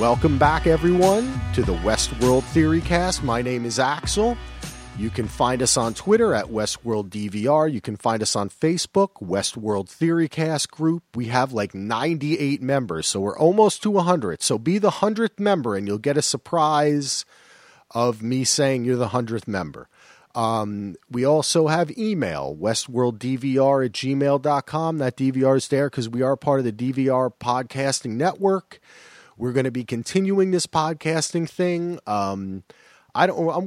Welcome back, everyone, to the Westworld Theory Cast. My name is Axel. You can find us on Twitter at WestworldDVR. You can find us on Facebook, Westworld Theorycast Group. We have like 98 members, so we're almost to 100. So be the 100th member, and you'll get a surprise of me saying you're the 100th member. We also have email, westworlddvr@gmail.com. That DVR is there because we are part of the DVR podcasting network. We're going to be continuing this podcasting thing. We're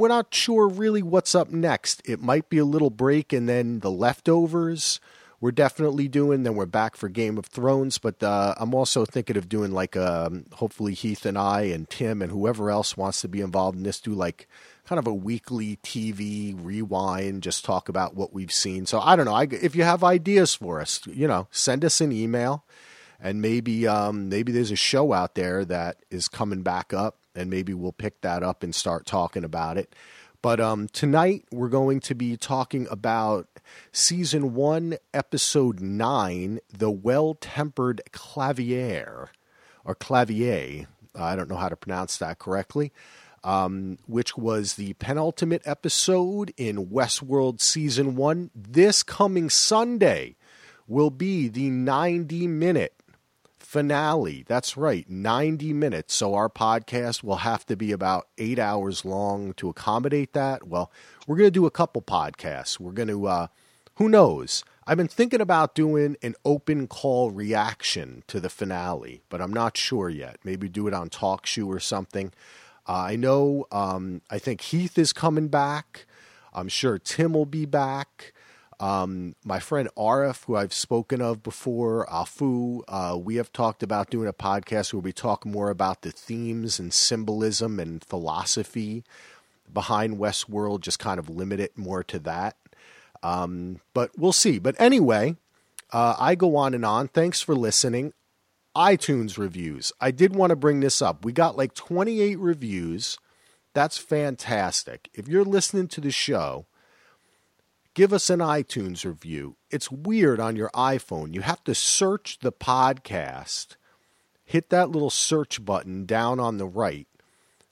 not sure really what's up next. It might be a little break and then the leftovers we're definitely doing. Then we're back for Game of Thrones. But I'm also thinking of doing like hopefully Heath and I and Tim and whoever else wants to be involved in this do like kind of a weekly TV rewind, just talk about what we've seen. So I don't know. If you have ideas for us, you know, send us an email and maybe there's a show out there that is coming back up. And maybe we'll pick that up and start talking about it. But tonight we're going to be talking about Season 1, Episode 9, The Well-Tempered Clavier, or Clavier. I don't know how to pronounce that correctly. Which was the penultimate episode in Westworld Season 1. This coming Sunday will be the 90-minute finale. That's right, 90 minutes. So our podcast will have to be about 8 hours long to accommodate that. Well, we're going to do a couple podcasts. We're going to, who knows? I've been thinking about doing an open call reaction to the finale, but I'm not sure yet. Maybe do it on TalkShoe or something. I know, I think Heath is coming back. I'm sure Tim will be back. My friend Arif, who I've spoken of before, Afu, we have talked about doing a podcast where we talk more about the themes and symbolism and philosophy behind Westworld, just kind of limit it more to that. But we'll see. But anyway, I go on and on. Thanks for listening. iTunes reviews. I did want to bring this up. We got like 28 reviews. That's fantastic. If you're listening to the show, give us an iTunes review. It's weird on your iPhone. You have to search the podcast. Hit that little search button down on the right,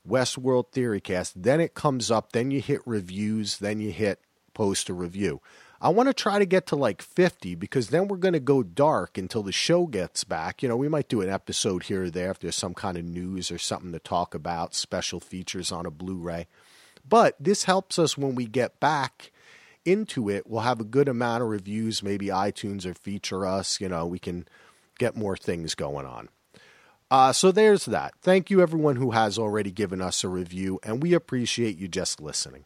Westworld Theorycast. Then it comes up. Then you hit reviews. Then you hit post a review. I want to try to get to like 50 because then we're going to go dark until the show gets back. You know, we might do an episode here or there if there's some kind of news or something to talk about, special features on a Blu-ray. But this helps us when we get back into it. We'll have a good amount of reviews. Maybe iTunes or feature us. You know, we can get more things going on. So there's that. Thank you everyone who has already given us a review, and we appreciate you just listening.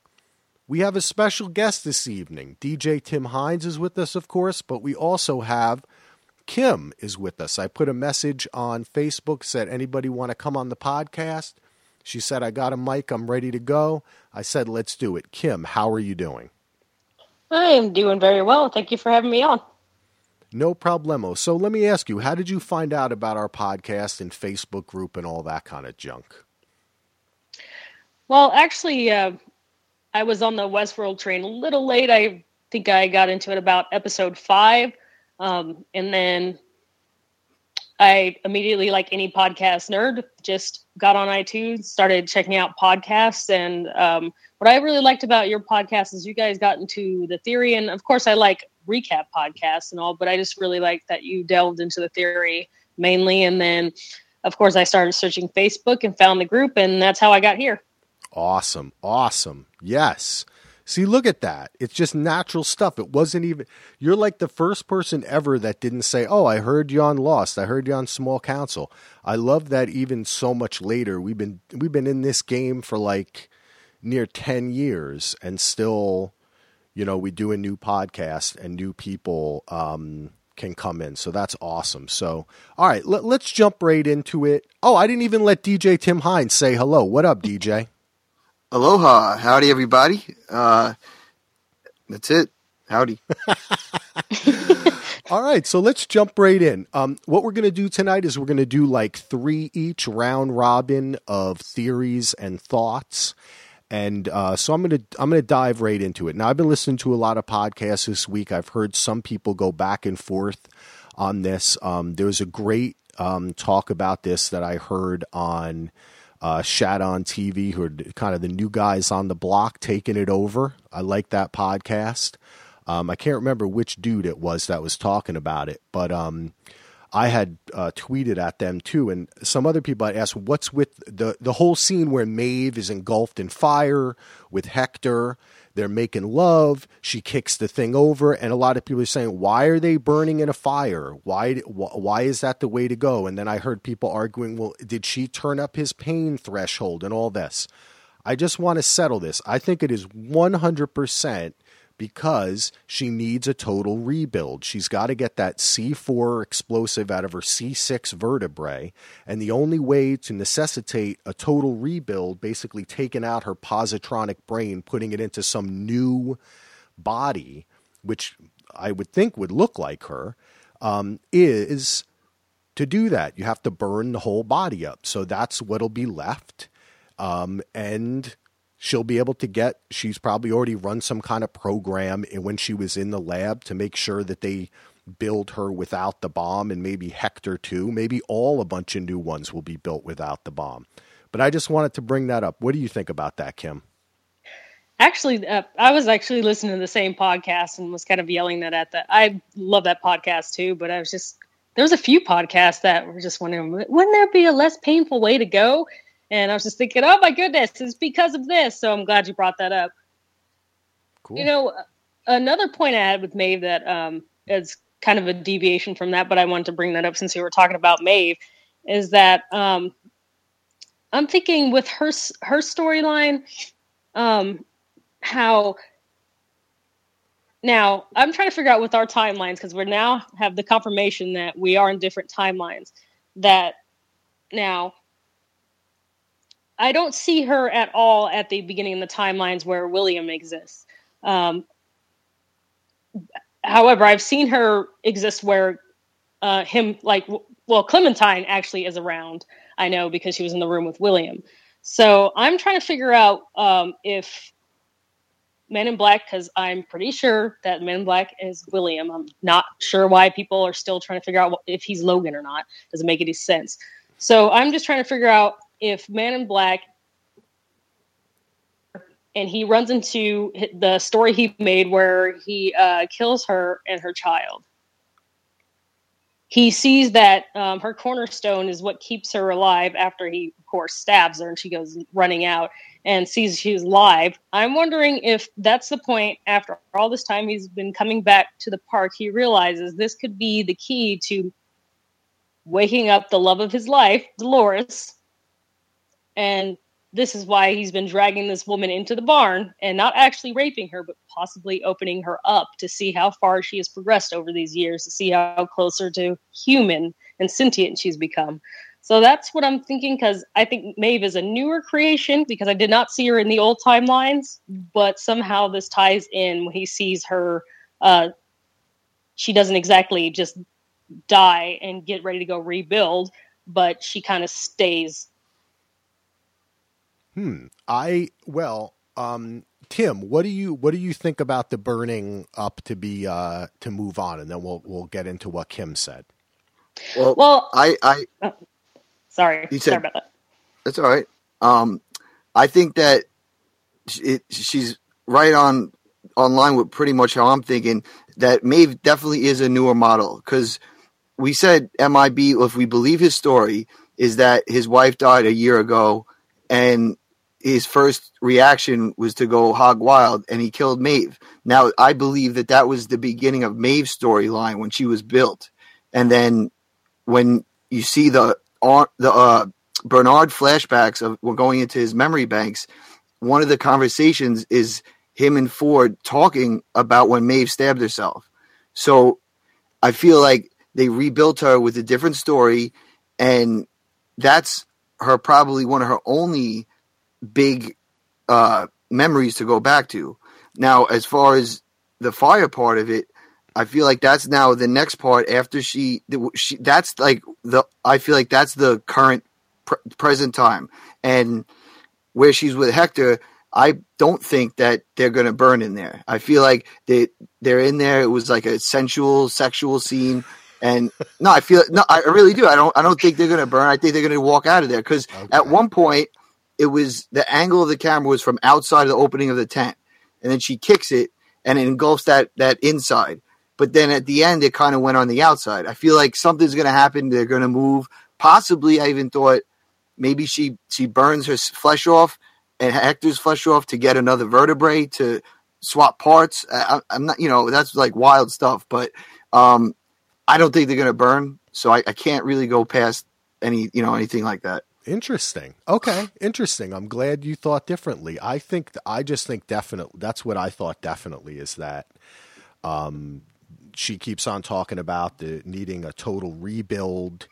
We have a special guest this evening. DJ Tim Hines is with us, of course, but we also have Kim is with us. I put a message on Facebook, said anybody want to come on the podcast? She said, I got a mic. I'm ready to go. I said, let's do it. Kim, how are you doing? I'm doing very well. Thank you for having me on. No problemo. So let me ask you, how did you find out about our podcast and Facebook group and all that kind of junk? Well, actually, I was on the Westworld train a little late. I think I got into it about episode 5. And then I immediately, like any podcast nerd, just got on iTunes, started checking out podcasts. And what I really liked about your podcast is you guys got into the theory. And, of course, I like recap podcasts and all, but I just really liked that you delved into the theory mainly. And then, of course, I started searching Facebook and found the group, and that's how I got here. Awesome. Awesome. Yes. See, look at that. It's just natural stuff. It wasn't even, you're like the first person ever that didn't say, oh, I heard you on Lost. I heard you on Small Council. I love that even so much later. We've been in this game for like near 10 years and still, you know, we do a new podcast and new people can come in. So that's awesome. So, all right, let's jump right into it. Oh, I didn't even let DJ Tim Hines say hello. What up, DJ? Aloha. Howdy, everybody. That's it. Howdy. All right. So let's jump right in. What we're going to do tonight is we're going to do like 3 each round robin of theories and thoughts. And so I'm going to dive right into it. Now, I've been listening to a lot of podcasts this week. I've heard some people go back and forth on this. There was a great talk about this that I heard on Shat on TV, who are kind of the new guys on the block taking it over. I like that podcast. I can't remember which dude it was that was talking about it, but I had tweeted at them too. And some other people had asked, what's with the whole scene where Maeve is engulfed in fire with Hector? They're making love. She kicks the thing over. And a lot of people are saying, why are they burning in a fire? Why is that the way to go? And then I heard people arguing, well, did she turn up his pain threshold and all this? I just want to settle this. I think it is 100% because she needs a total rebuild. She's got to get that C4 explosive out of her C6 vertebrae. And the only way to necessitate a total rebuild, basically taking out her positronic brain, putting it into some new body, which I would think would look like her, is to do that. You have to burn the whole body up. So that's what'll be left. And she'll be able to get, she's probably already run some kind of program when she was in the lab to make sure that they build her without the bomb, and maybe Hector too. Maybe all a bunch of new ones will be built without the bomb. But I just wanted to bring that up. What do you think about that, Kim? Actually, I was actually listening to the same podcast and was kind of yelling that at that. I love that podcast too, but I was just, there was a few podcasts that were just wondering, wouldn't there be a less painful way to go? And I was just thinking, oh, my goodness, it's because of this. So I'm glad you brought that up. Cool. You know, another point I had with Maeve that is kind of a deviation from that, but I wanted to bring that up since we were talking about Maeve, is that I'm thinking with her storyline, how now I'm trying to figure out with our timelines, because we now have the confirmation that we are in different timelines, that now I don't see her at all at the beginning of the timelines where William exists. However, I've seen her exist where Clementine actually is around, I know, because she was in the room with William. So I'm trying to figure out if Men in Black, because I'm pretty sure that Men in Black is William. I'm not sure why people are still trying to figure out if he's Logan or not. Doesn't make any sense. So I'm just trying to figure out if Man in Black, and he runs into the story he made where he kills her and her child. He sees that her cornerstone is what keeps her alive after he, of course, stabs her and she goes running out and sees she's alive. I'm wondering if that's the point, after all this time he's been coming back to the park, he realizes this could be the key to waking up the love of his life, Dolores. And this is why he's been dragging this woman into the barn and not actually raping her, but possibly opening her up to see how far she has progressed over these years, to see how closer to human and sentient she's become. So that's what I'm thinking, because I think Maeve is a newer creation, because I did not see her in the old timelines, but somehow this ties in when he sees her. She doesn't exactly just die and get ready to go rebuild, but she kind of stays. Tim, what do you think about the burning up to be to move on, and then we'll get into what Kim said. Well, sorry about that. That's all right. I think that she's right on line with pretty much how I'm thinking, that Maeve definitely is a newer model, because we said MIB, if we believe his story, is that his wife died a year ago, and his first reaction was to go hog wild, and he killed Maeve. Now, I believe that was the beginning of Maeve's storyline when she was built. And then when you see the Bernard flashbacks of we're going into his memory banks, one of the conversations is him and Ford talking about when Maeve stabbed herself. So I feel like they rebuilt her with a different story, and that's her probably one of her only big memories to go back to. Now, as far as the fire part of it, I feel like that's now the next part after she that's like I feel like that's the current present time. And where she's with Hector, I don't think that they're going to burn in there. I feel like they're in there. It was like a sensual, sexual scene. And no, I feel no, I really do. I don't think they're going to burn. I think they're going to walk out of there because at one point it was the angle of the camera was from outside of the opening of the tent, and then she kicks it and it engulfs that inside. But then at the end, it kind of went on the outside. I feel like something's going to happen. They're going to move. Possibly, I even thought maybe she burns her flesh off and Hector's flesh off to get another vertebrae to swap parts. I'm not, that's like wild stuff. But I don't think they're going to burn. So I can't really go past anything like that. Interesting. Okay. Interesting. I'm glad you thought differently. I just think definitely that's what I thought definitely is that she keeps on talking about the needing a total rebuild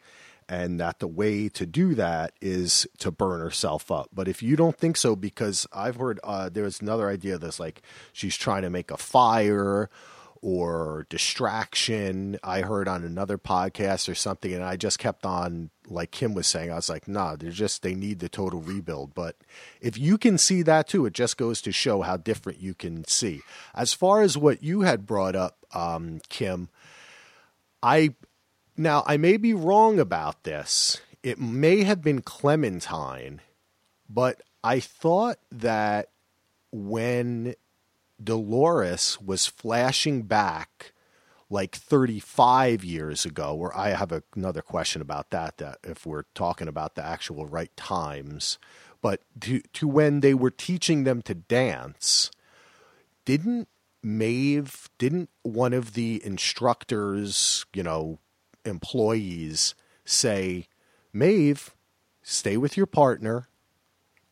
and that the way to do that is to burn herself up. But if you don't think so, because I've heard there was another idea that's like she's trying to make a fire or distraction. I heard on another podcast or something, and I just kept on, like Kim was saying, I was like, nah, they need the total rebuild. But if you can see that too, it just goes to show how different you can see. As far as what you had brought up, Kim, I may be wrong about this. It may have been Clementine, but I thought that when Dolores was flashing back like 35 years ago, where I have another question about that if we're talking about the actual right times, but to when they were teaching them to dance, didn't one of the instructors, employees say, Maeve, stay with your partner?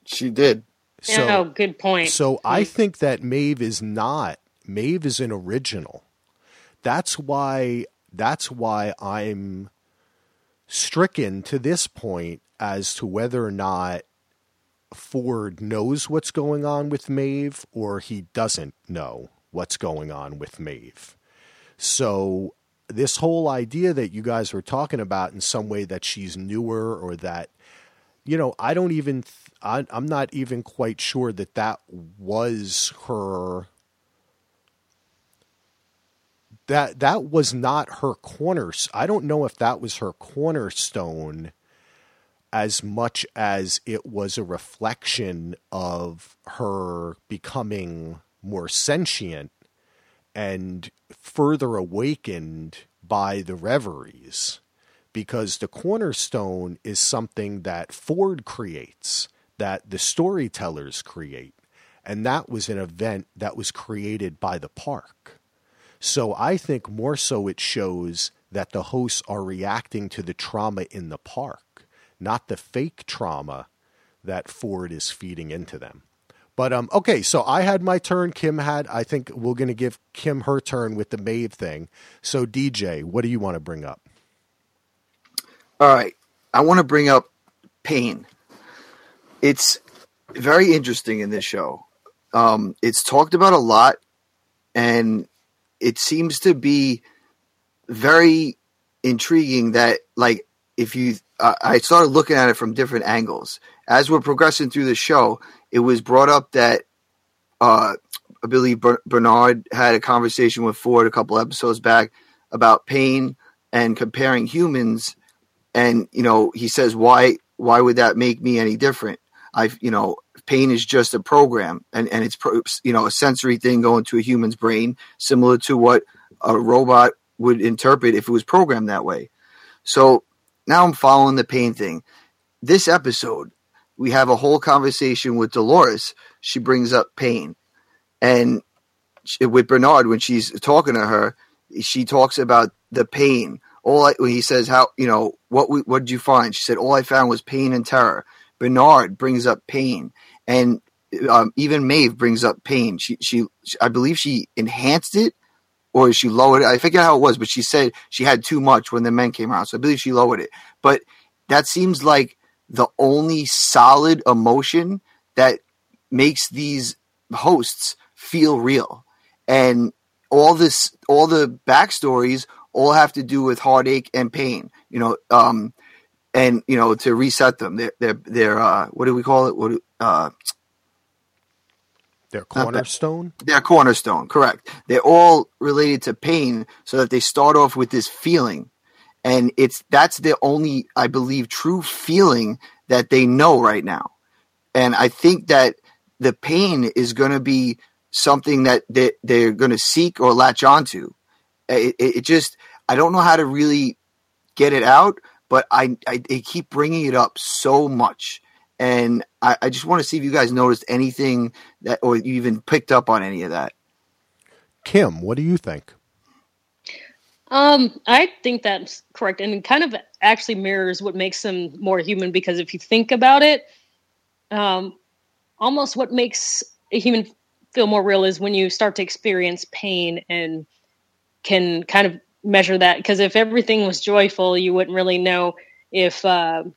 She did. So, oh, good point. So I think that Maeve is an original. That's why I'm stricken to this point as to whether or not Ford knows what's going on with Maeve or he doesn't know what's going on with Maeve. So this whole idea that you guys were talking about in some way that she's newer or that, I don't even... I'm not even quite sure that was her. That was not her corner. I don't know if that was her cornerstone as much as it was a reflection of her becoming more sentient and further awakened by the reveries, because the cornerstone is something that Ford creates, that the storytellers create. And that was an event that was created by the park. So I think more so it shows that the hosts are reacting to the trauma in the park, not the fake trauma that Ford is feeding into them. But, okay, so I had my turn. Kim had, I think we're going to give Kim her turn with the Maeve thing. So DJ, what do you want to bring up? All right. I want to bring up pain. It's very interesting in this show. It's talked about a lot, and it seems to be very intriguing that, like, if you... I started looking at it from different angles. As we're progressing through the show, it was brought up that I believe Bernard had a conversation with Ford a couple episodes back about pain and comparing humans, and, he says, why would that make me any different? Pain is just a program, and it's a sensory thing going to a human's brain, similar to what a robot would interpret if it was programmed that way. So now I'm following the pain thing. This episode, we have a whole conversation with Dolores. She brings up pain, and with Bernard, when she's talking to her, she talks about the pain. When he says, how, what did you find? She said, all I found was pain and terror. Bernard brings up pain, and even Maeve brings up pain. She I believe she enhanced it, or she lowered it. I forget how it was, but she said she had too much when the men came around. So I believe she lowered it, but that seems like the only solid emotion that makes these hosts feel real. And all the backstories all have to do with heartache and pain, to reset them. Their what do we call it? Their cornerstone? Their cornerstone, correct. They're all related to pain so that they start off with this feeling. And that's the only, I believe, true feeling that they know right now. And I think that the pain is going to be something that they're going to seek or latch onto. It just, I don't know how to really get it out, but they keep bringing it up so much. And I just want to see if you guys noticed anything that, or you even picked up on any of that. Kim, what do you think? I think that's correct, and it kind of actually mirrors what makes them more human, because if you think about it, almost what makes a human feel more real is when you start to experience pain and can kind of measure that. Because if everything was joyful, you wouldn't really know if you're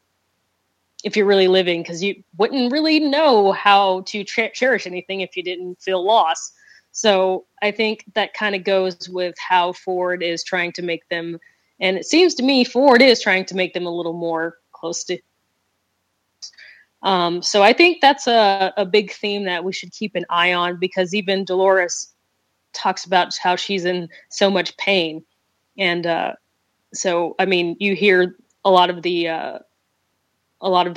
really living, because you wouldn't really know how to cherish anything if you didn't feel loss. So I think that kind of goes with how Ford is trying to make them, and it seems to me Ford is trying to make them a little more close to. So I think that's a big theme that we should keep an eye on, because even Dolores talks about how she's in so much pain. And so, I mean, you hear a lot of the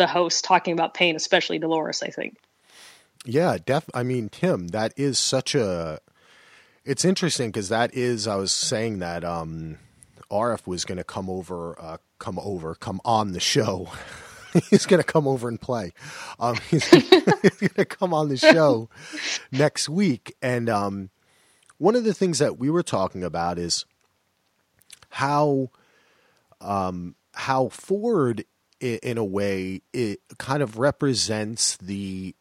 hosts talking about pain, especially Dolores, I think. Yeah, I mean, Tim, that is such a, it's interesting because that is, I was saying that Arif was going to come on the show. He's going to come over and play. He's going to come on the show next week. And one of the things that we were talking about is how Ford in a way, it kind of represents the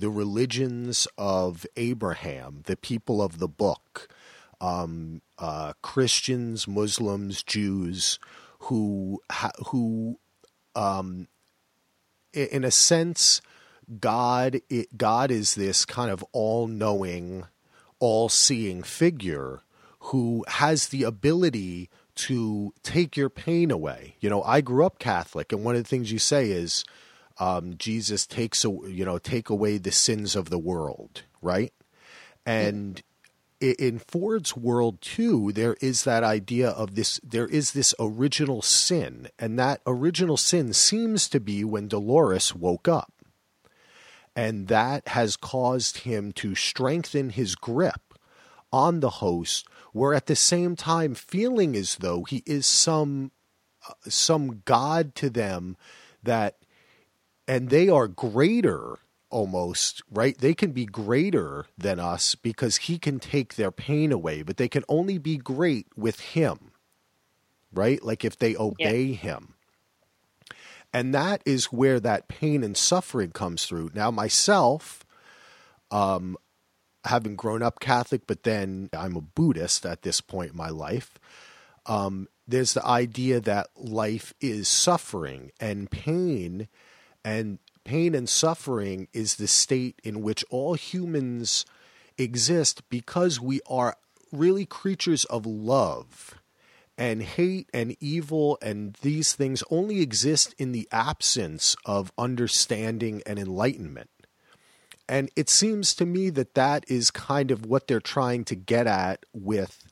religions of Abraham, the people of the book, Christians, Muslims, Jews, who in a sense, God is this kind of all-knowing, all-seeing figure who has the ability to take your pain away. You know, I grew up Catholic, and one of the things you say is, Jesus take away the sins of the world. Right. And in Ford's world too, there is that idea of this, there is this original sin, and that original sin seems to be when Dolores woke up, and that has caused him to strengthen his grip on the host, were at the same time feeling as though he is some God to them, that, and they are greater almost, right? They can be greater than us because he can take their pain away, but they can only be great with him, right? Like if they obey him. And that is where that pain and suffering comes through. Now myself, having grown up Catholic, but then I'm a Buddhist at this point in my life, there's the idea that life is suffering and pain, and pain and suffering is the state in which all humans exist, because we are really creatures of love, and hate and evil and these things only exist in the absence of understanding and enlightenment. And it seems to me that that is kind of what they're trying to get at with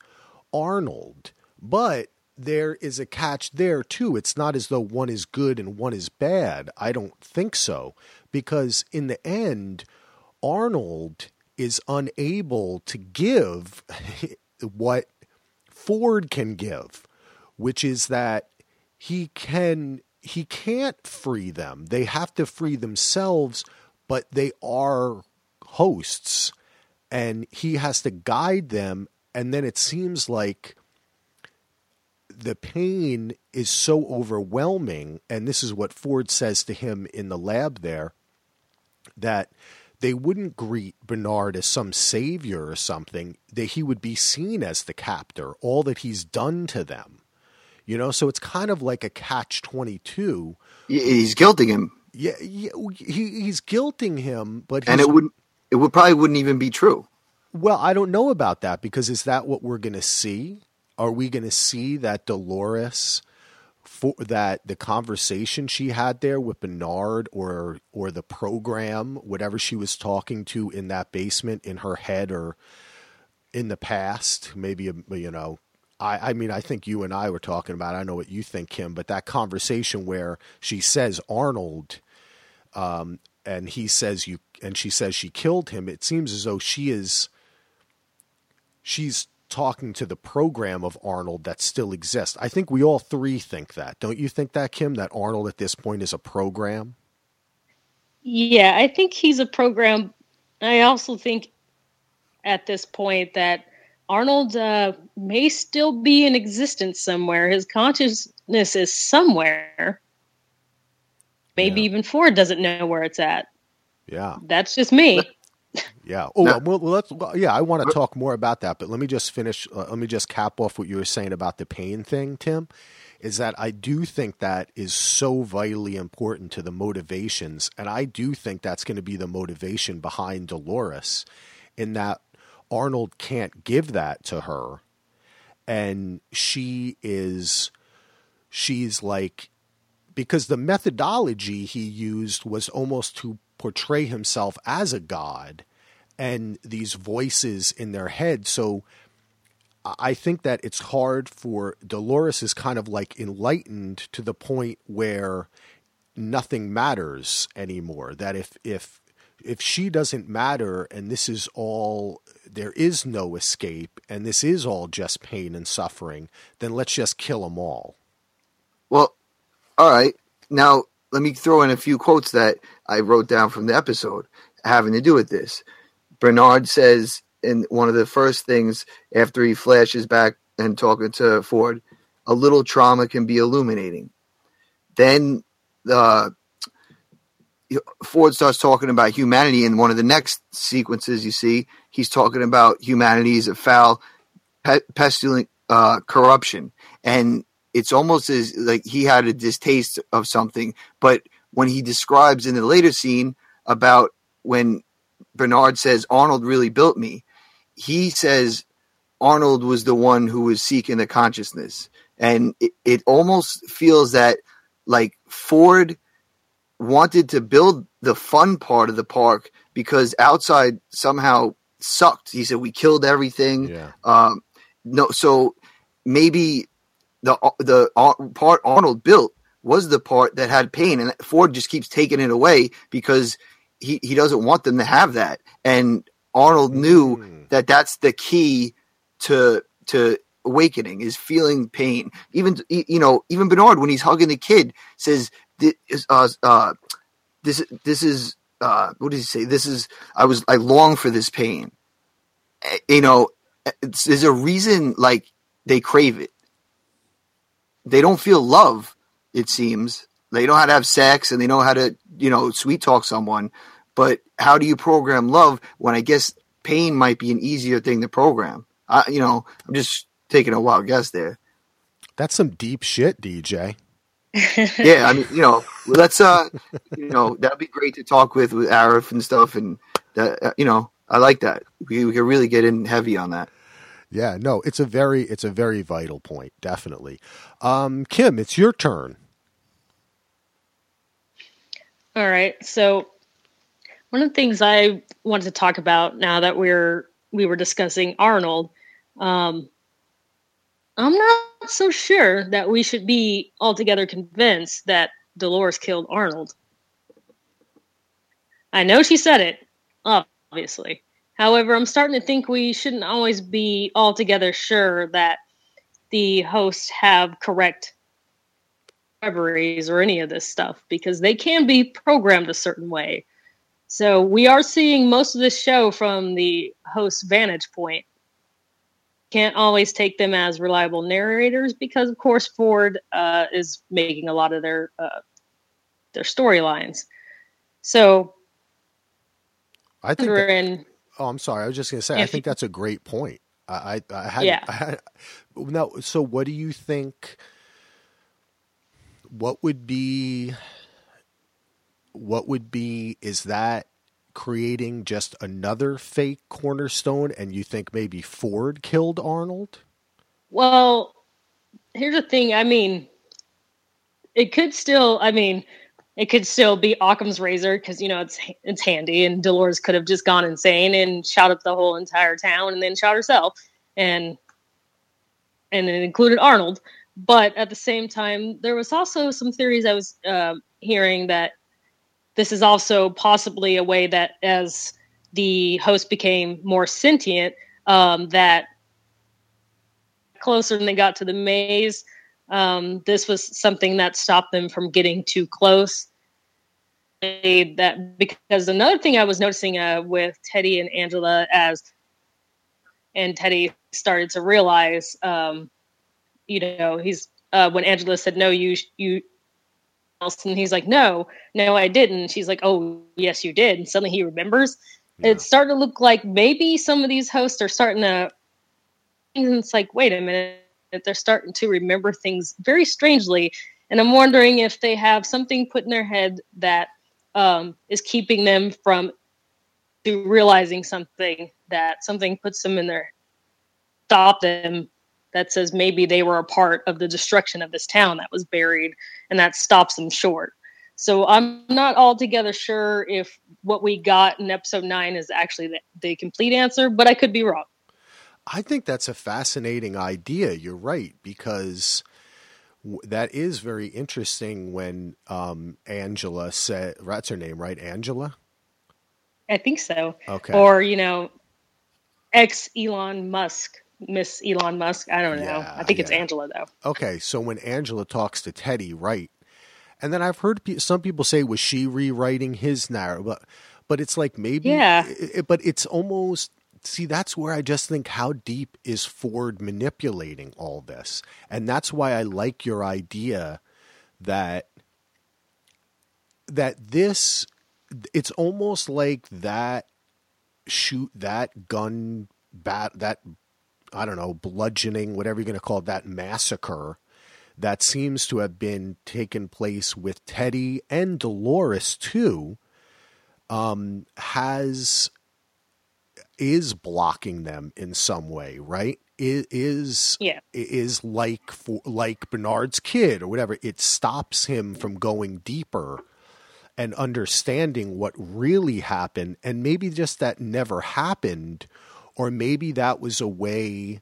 Arnold. But there is a catch there, too. It's not as though one is good and one is bad. I don't think so. Because in the end, Arnold is unable to give what Ford can give, which is that he can't free them. They have to free themselves, but they are hosts, and he has to guide them. And then it seems like the pain is so overwhelming, and this is what Ford says to him in the lab there, that they wouldn't greet Bernard as some savior or something, that he would be seen as the captor, all that he's done to them. You know, so it's kind of like a catch-22. He's guilting him. Yeah, he's guilting him, but and it would probably wouldn't even be true. Well, I don't know about that, because is that what we're going to see? Are we going to see that Dolores, for that the conversation she had there with Bernard, or the program, whatever she was talking to in that basement in her head, or in the past, maybe, you know, I mean, I think you and I were talking about, I know what you think, Kim, but that conversation where she says Arnold, and he says you, and she says she killed him. It seems as though she's talking to the program of Arnold that still exists. I think we all three think that. Don't you think that, Kim, that Arnold at this point is a program? Yeah, I think he's a program. I also think at this point that Arnold may still be in existence somewhere. His consciousness is somewhere. Maybe even Ford doesn't know where it's at. Yeah. That's just me. Yeah. Oh, no. I want to talk more about that, but let me just finish. Let me just cap off what you were saying about the pain thing, Tim, is that I do think that is so vitally important to the motivations. And I do think that's going to be the motivation behind Dolores, in that Arnold can't give that to her. And she's like, because the methodology he used was almost to portray himself as a god and these voices in their head. So I think that it's hard for Dolores is kind of like enlightened to the point where nothing matters anymore. That if she doesn't matter and this is all, there is no escape and this is all just pain and suffering, then let's just kill them all. Well, all right. Now, let me throw in a few quotes that I wrote down from the episode having to do with this. Bernard says in one of the first things after he flashes back and talking to Ford, a little trauma can be illuminating. Then Ford starts talking about humanity. In one of the next sequences you see, he's talking about humanity is a foul, pestilent corruption. And it's almost as like he had a distaste of something. But when he describes in the later scene about when Bernard says, Arnold really built me, he says Arnold was the one who was seeking the consciousness. And it almost feels that like Ford wanted to build the fun part of the park because outside somehow sucked. He said, we killed everything. Yeah. So maybe the part Arnold built was the part that had pain, and Ford just keeps taking it away because he doesn't want them to have that. And Arnold knew that that's the key to awakening, is feeling pain. Even Bernard, when he's hugging the kid, says, I long for this pain. You know, there's a reason like they crave it. They don't feel love, it seems. They know how to have sex and they know how to, sweet talk someone. But how do you program love when I guess pain might be an easier thing to program? I'm just taking a wild guess there. That's some deep shit, DJ. Yeah, I mean, let's, that'd be great to talk with Arif and stuff. And, that, I like that. We can really get in heavy on that. Yeah, no, it's a very vital point, definitely. Kim, it's your turn. All right. So one of the things I wanted to talk about now that we were discussing Arnold, I'm not so sure that we should be altogether convinced that Dolores killed Arnold. I know she said it, obviously. However, I'm starting to think we shouldn't always be altogether sure that the hosts have correct memories or any of this stuff, because they can be programmed a certain way. So we are seeing most of this show from the host's vantage point. Can't always take them as reliable narrators because, of course, Ford is making a lot of their storylines. So I think I'm sorry. I was just going to say, I think that's a great point. Now, so what do you think, what would be, is that creating just another fake cornerstone, and you think maybe Ford killed Arnold? Well, here's the thing. I mean, it could still be Occam's razor because, it's handy, and Dolores could have just gone insane and shot up the whole entire town and then shot herself. And and it included Arnold. But at the same time, there was also some theories I was hearing that this is also possibly a way that as the host became more sentient, that closer than they got to the maze, this was something that stopped them from getting too close. That because another thing I was noticing with Teddy and Angela and Teddy started to realize, you know, he's when Angela said, "No, you," and he's like, "No, I didn't." She's like, "Oh, yes, you did." And suddenly he remembers. Yeah. It's starting to look like maybe some of these hosts are starting to. And it's like, wait a minute, they're starting to remember things very strangely, and I'm wondering if they have something put in their head that is keeping them from realizing something, that something puts them in their stop them. That says maybe they were a part of the destruction of this town that was buried, and that stops them short. So I'm not altogether sure if what we got in episode 9 is actually the complete answer, but I could be wrong. I think that's a fascinating idea. You're right, because that is very interesting when Angela said, that's her name, right? Angela? I think so. Okay. Or, you know, ex-Elon Musk. Miss Elon Musk. I don't know. Yeah, I think it's Angela though. Okay. So when Angela talks to Teddy, right. And then I've heard some people say, was she rewriting his narrative? But it's like, maybe, yeah. But it's almost, see, that's where I just think, how deep is Ford manipulating all this? And that's why I like your idea that this, it's almost like bludgeoning, whatever you're going to call it, that massacre that seems to have been taken place with Teddy and Dolores too, is blocking them in some way, right? It is like Bernard's kid or whatever. It stops him from going deeper and understanding what really happened. And maybe just that never happened. Or maybe that was a way,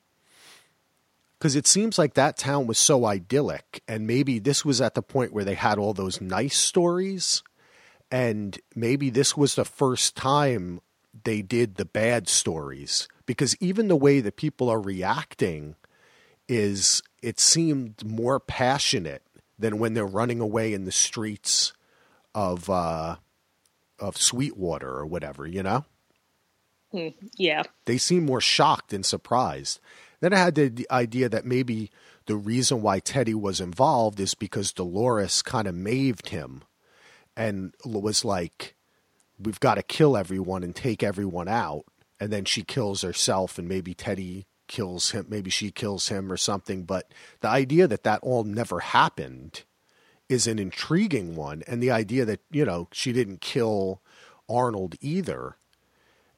because it seems like that town was so idyllic, and maybe this was at the point where they had all those nice stories, and maybe this was the first time they did the bad stories, because even the way that people are reacting is, it seemed more passionate than when they're running away in the streets of Sweetwater or whatever, you know? Yeah. They seem more shocked and surprised. Then I had the idea that maybe the reason why Teddy was involved is because Dolores kind of maved him and was like, we've got to kill everyone and take everyone out. And then she kills herself, and maybe Teddy kills him. Maybe she kills him or something. But the idea that all never happened is an intriguing one. And the idea that, you know, she didn't kill Arnold either.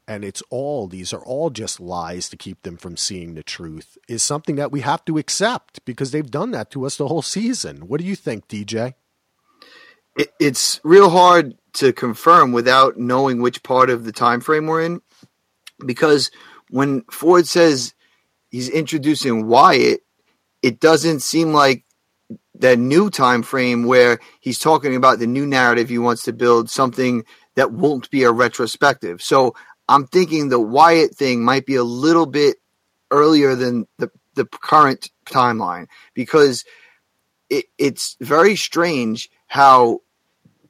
And these are all just lies to keep them from seeing the truth, is something that we have to accept, because they've done that to us the whole season. What do you think, DJ? It's real hard to confirm without knowing which part of the time frame we're in, because when Ford says he's introducing Wyatt, it doesn't seem like that new time frame where he's talking about the new narrative he wants to build, something that won't be a retrospective. So I'm thinking the Wyatt thing might be a little bit earlier than the current timeline, because it's very strange how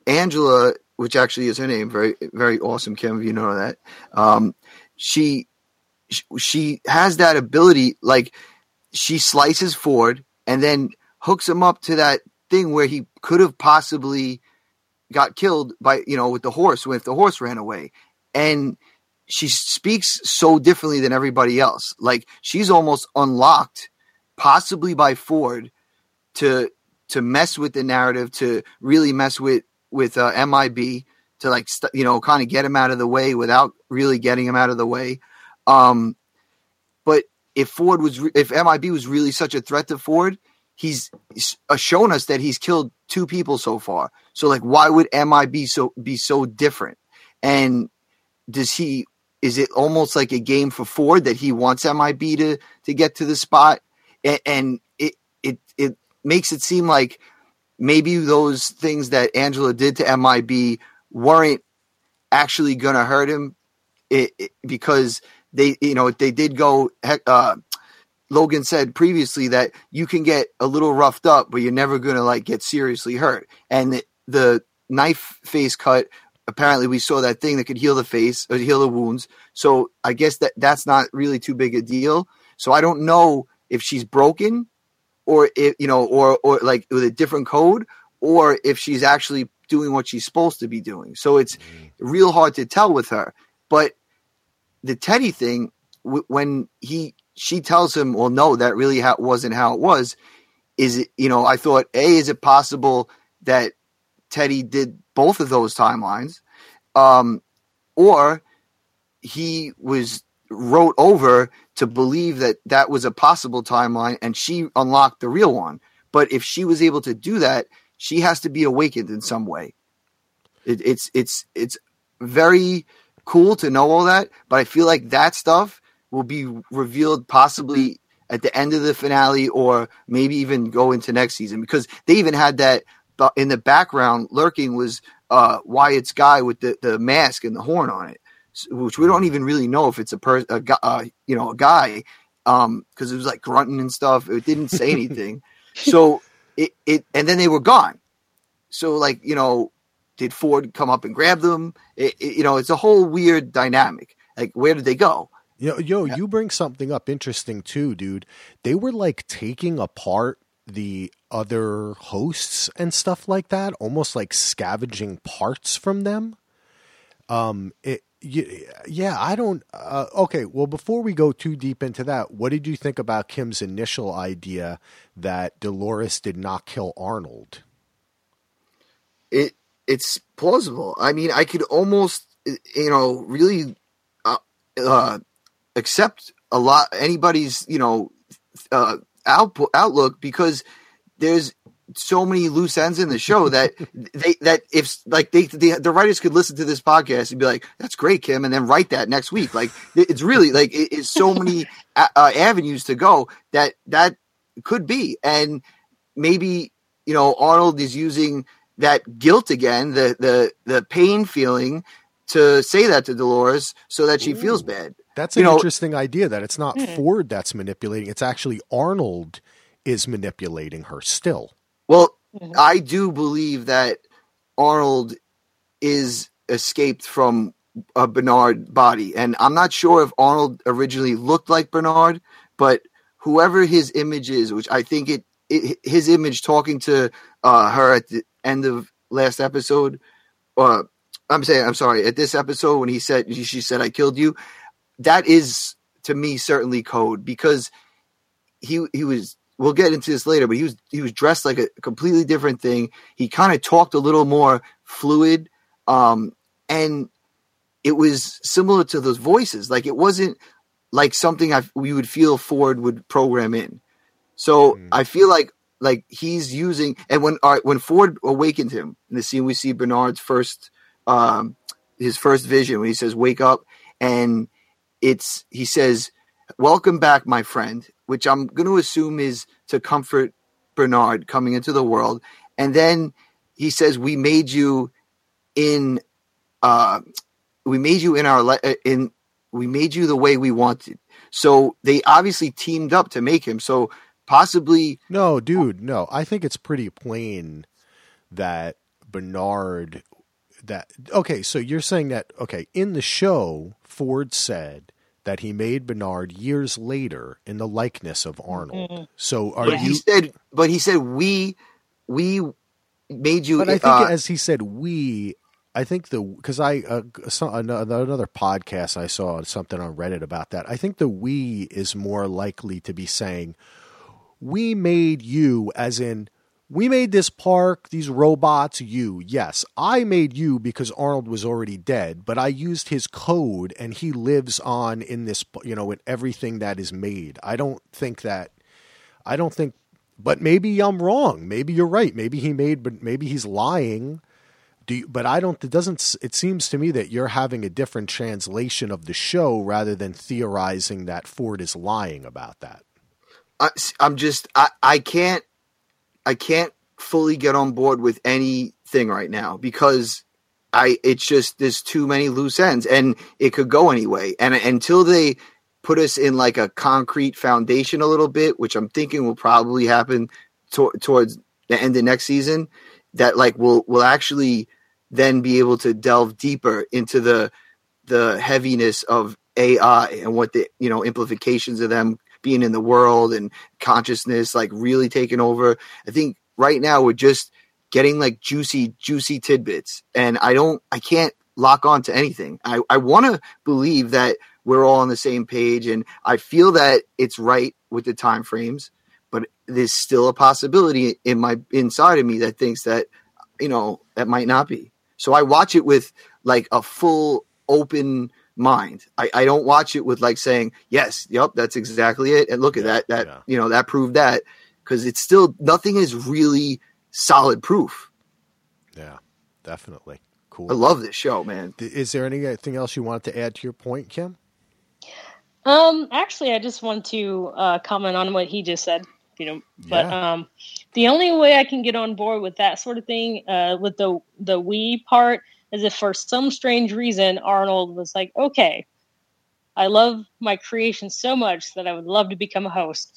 Angela, which actually is her name, very, very awesome, Kim, if you know that, she has that ability, like she slices Ford and then hooks him up to that thing where he could have possibly got killed by, you know, with the horse, when if the horse ran away. And she speaks so differently than everybody else. Like, she's almost unlocked, possibly by Ford, to mess with the narrative, to really mess with MIB, to kind of get him out of the way without really getting him out of the way. But if MIB was really such a threat to Ford, he's shown us that he's killed 2 people so far. So like, why would MIB be so different? And is it almost like a game for Ford that he wants MIB to get to the spot? and it makes it seem like maybe those things that Angela did to MIB weren't actually going to hurt him, because they, you know, they did go. Logan said previously that you can get a little roughed up, but you're never going to like get seriously hurt. And the knife face cut, apparently we saw that thing that could heal the face or heal the wounds. So I guess that's not really too big a deal. So I don't know if she's broken or if, you know, or like with a different code, or if she's actually doing what she's supposed to be doing. So it's real hard to tell with her, but the Teddy thing, when she tells him, well, no, that really wasn't how it was. Is it, you know, I thought, is it possible that Teddy did both of those timelines? Or he was wrote over to believe that that was a possible timeline and she unlocked the real one. But if she was able to do that, she has to be awakened in some way. It's very cool to know all that, but I feel like that stuff will be revealed possibly at the end of the finale, or maybe even go into next season, because they even had that in the background lurking was Wyatt's guy with the mask and the horn on it, which we don't even really know if it's a guy, because it was like grunting and stuff. It didn't say anything. So it and then they were gone. So like, you know, did Ford come up and grab them? It's a whole weird dynamic. Like, where did they go? Yo, you bring something up interesting too, dude. They were like taking apart the other hosts and stuff like that, almost like scavenging parts from them. Okay, well, before we go too deep into that, what did you think about Kim's initial idea that Dolores did not kill Arnold? It's plausible. I mean, I could almost, really accept a lot anybody's outlook, because there's so many loose ends in the show that the writers could listen to this podcast and be like, that's great, Kim, and then write that next week. Like, it's really like it's so many avenues to go that could be, and maybe Arnold is using that guilt again, the pain feeling, to say that to Dolores so that she feels bad. That's an interesting idea, that it's not Ford that's manipulating. It's actually Arnold is manipulating her still. Well, I do believe that Arnold is escaped from a Bernard body. And I'm not sure if Arnold originally looked like Bernard, but whoever his image is, which I think his image talking to her at the end of last episode, at this episode when she said, I killed you. That is, to me, certainly code, because he was, we'll get into this later, but he was dressed like a completely different thing. He kind of talked a little more fluid. And it was similar to those voices. Like, it wasn't like something we would feel Ford would program in. So I feel like he's using, and when Ford awakened him in the scene, we see Bernard's his first vision when he says, wake up. And he says, welcome back, my friend, which I'm going to assume is to comfort Bernard coming into the world. And then he says, we made you the way we wanted. So they obviously teamed up to make him. So possibly. No, dude, no, I think it's pretty plain that Bernard so you're saying that, okay, in the show, Ford said that he made Bernard years later in the likeness of Arnold. Mm-hmm. So he said we made you. But I think as he said, another podcast I saw something on Reddit about that. I think the we is more likely to be saying we made you, as in, we made this park, these robots, you. Yes, I made you because Arnold was already dead, but I used his code and he lives on in this, in everything that is made. But maybe I'm wrong. Maybe you're right. Maybe he made, but maybe he's lying. It seems to me that you're having a different translation of the show rather than theorizing that Ford is lying about that. I can't fully get on board with anything right now because it's just there's too many loose ends and it could go anyway. And until they put us in like a concrete foundation a little bit, which I'm thinking will probably happen towards the end of next season, that like we'll actually then be able to delve deeper into the heaviness of AI and what the implications of them being in the world and consciousness like really taking over. I think right now we're just getting like juicy tidbits, and I can't lock on to anything. I want to believe that we're all on the same page, and I feel that it's right with the time frames, but there's still a possibility in my inside of me that thinks that that might not be. So I watch it with like a full open mind. I don't watch it with like saying, yes, yep, that's exactly it. And look at that, yeah. That proved that, because it's still, nothing is really solid proof. Yeah, definitely. Cool. I love this show, man. Is there anything else you want to add to your point, Kim? Actually, I just want to comment on what he just said, but yeah. The only way I can get on board with that sort of thing, with the we part, as if for some strange reason, Arnold was like, okay, I love my creation so much that I would love to become a host.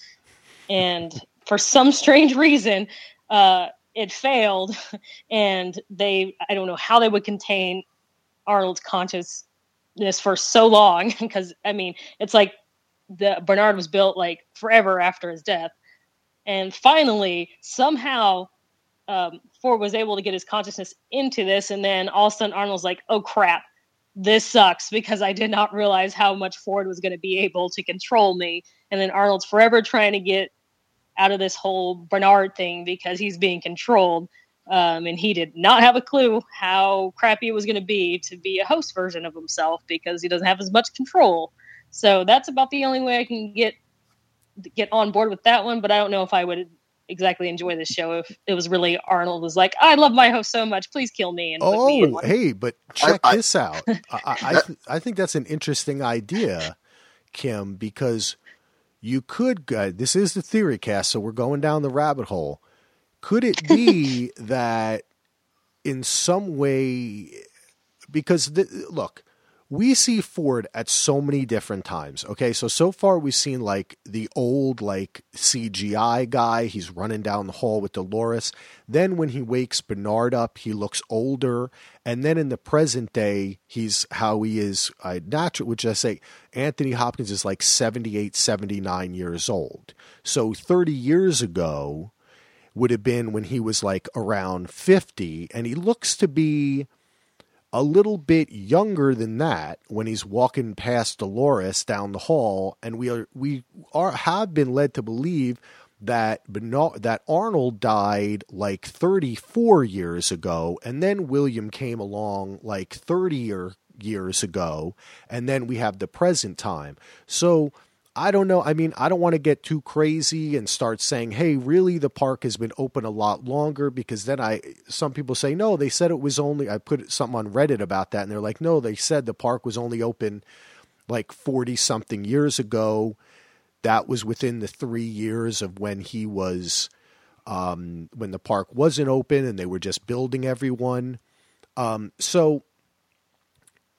And for some strange reason, it failed. And I don't know how they would contain Arnold's consciousness for so long. Because, it's like Bernard was built like forever after his death. And finally, somehow... Ford was able to get his consciousness into this, and then all of a sudden Arnold's like, oh crap, this sucks because I did not realize how much Ford was going to be able to control me. And then Arnold's forever trying to get out of this whole Bernard thing because he's being controlled, and he did not have a clue how crappy it was going to be a host version of himself because he doesn't have as much control. So that's about the only way I can get on board with that one, but I don't know if I would exactly enjoy this show if it was really Arnold was like, I love my host so much, please kill me. And but check this out. I think that's an interesting idea, Kim, because you could, this is the theory cast, so we're going down the rabbit hole. Could it be that in some way, because look, we see Ford at so many different times. Okay. So far we've seen like the old, like CGI guy, he's running down the hall with Dolores. Then when he wakes Bernard up, he looks older. And then in the present day, he's how he is. Anthony Hopkins is like 78, 79 years old. So 30 years ago would have been when he was like around 50, and he looks to be a little bit younger than that when he's walking past Dolores down the hall, and we have been led to believe that Arnold died like 34 years ago, and then William came along like 30 years ago, and then we have the present time. So I don't know. I don't want to get too crazy and start saying, hey, really, the park has been open a lot longer, because then some people say, no, they said it was only, I put something on Reddit about that, and they're like, no, they said the park was only open like 40 something years ago. That was within the 3 years of when he was, when the park wasn't open and they were just building everyone. So